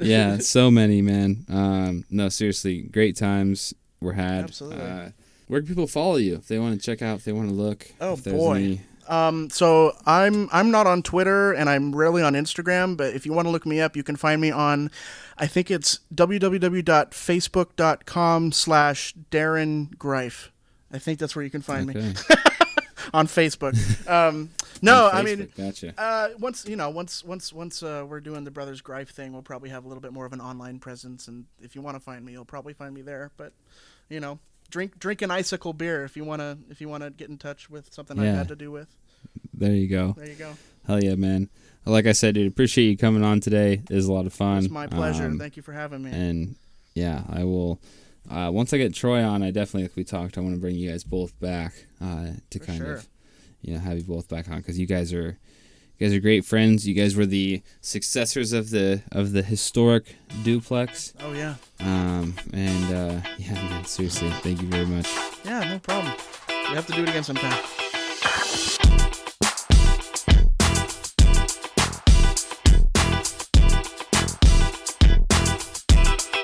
Yeah, so many, man. No, seriously, great times were had. Absolutely. Where can people follow you if they want to check out? If they want to look? Oh boy. So I'm not on Twitter, and I'm rarely on Instagram, but if you want to look me up, you can find me on, I think it's www.facebook.com/Darren Greif. I think that's where you can find me on Facebook. No, on Facebook, I mean, gotcha. Once we're doing the Brothers Greif thing, we'll probably have a little bit more of an online presence. And if you want to find me, you'll probably find me there, but you know, Drink an icicle beer if you wanna get in touch with something I had to do with. There you go. Hell yeah, man. Like I said, dude, appreciate you coming on today. It was a lot of fun. It's my pleasure. Thank you for having me. And yeah, I will. Once I get Troy on, I definitely, like we talked, I want to bring you guys both back to for kind sure. of, you know, have you both back on, because you guys are great friends. You guys were the successors of the historic Duplex. Oh yeah. Man, seriously, thank you very much. Yeah, no problem. We have to do it again sometime.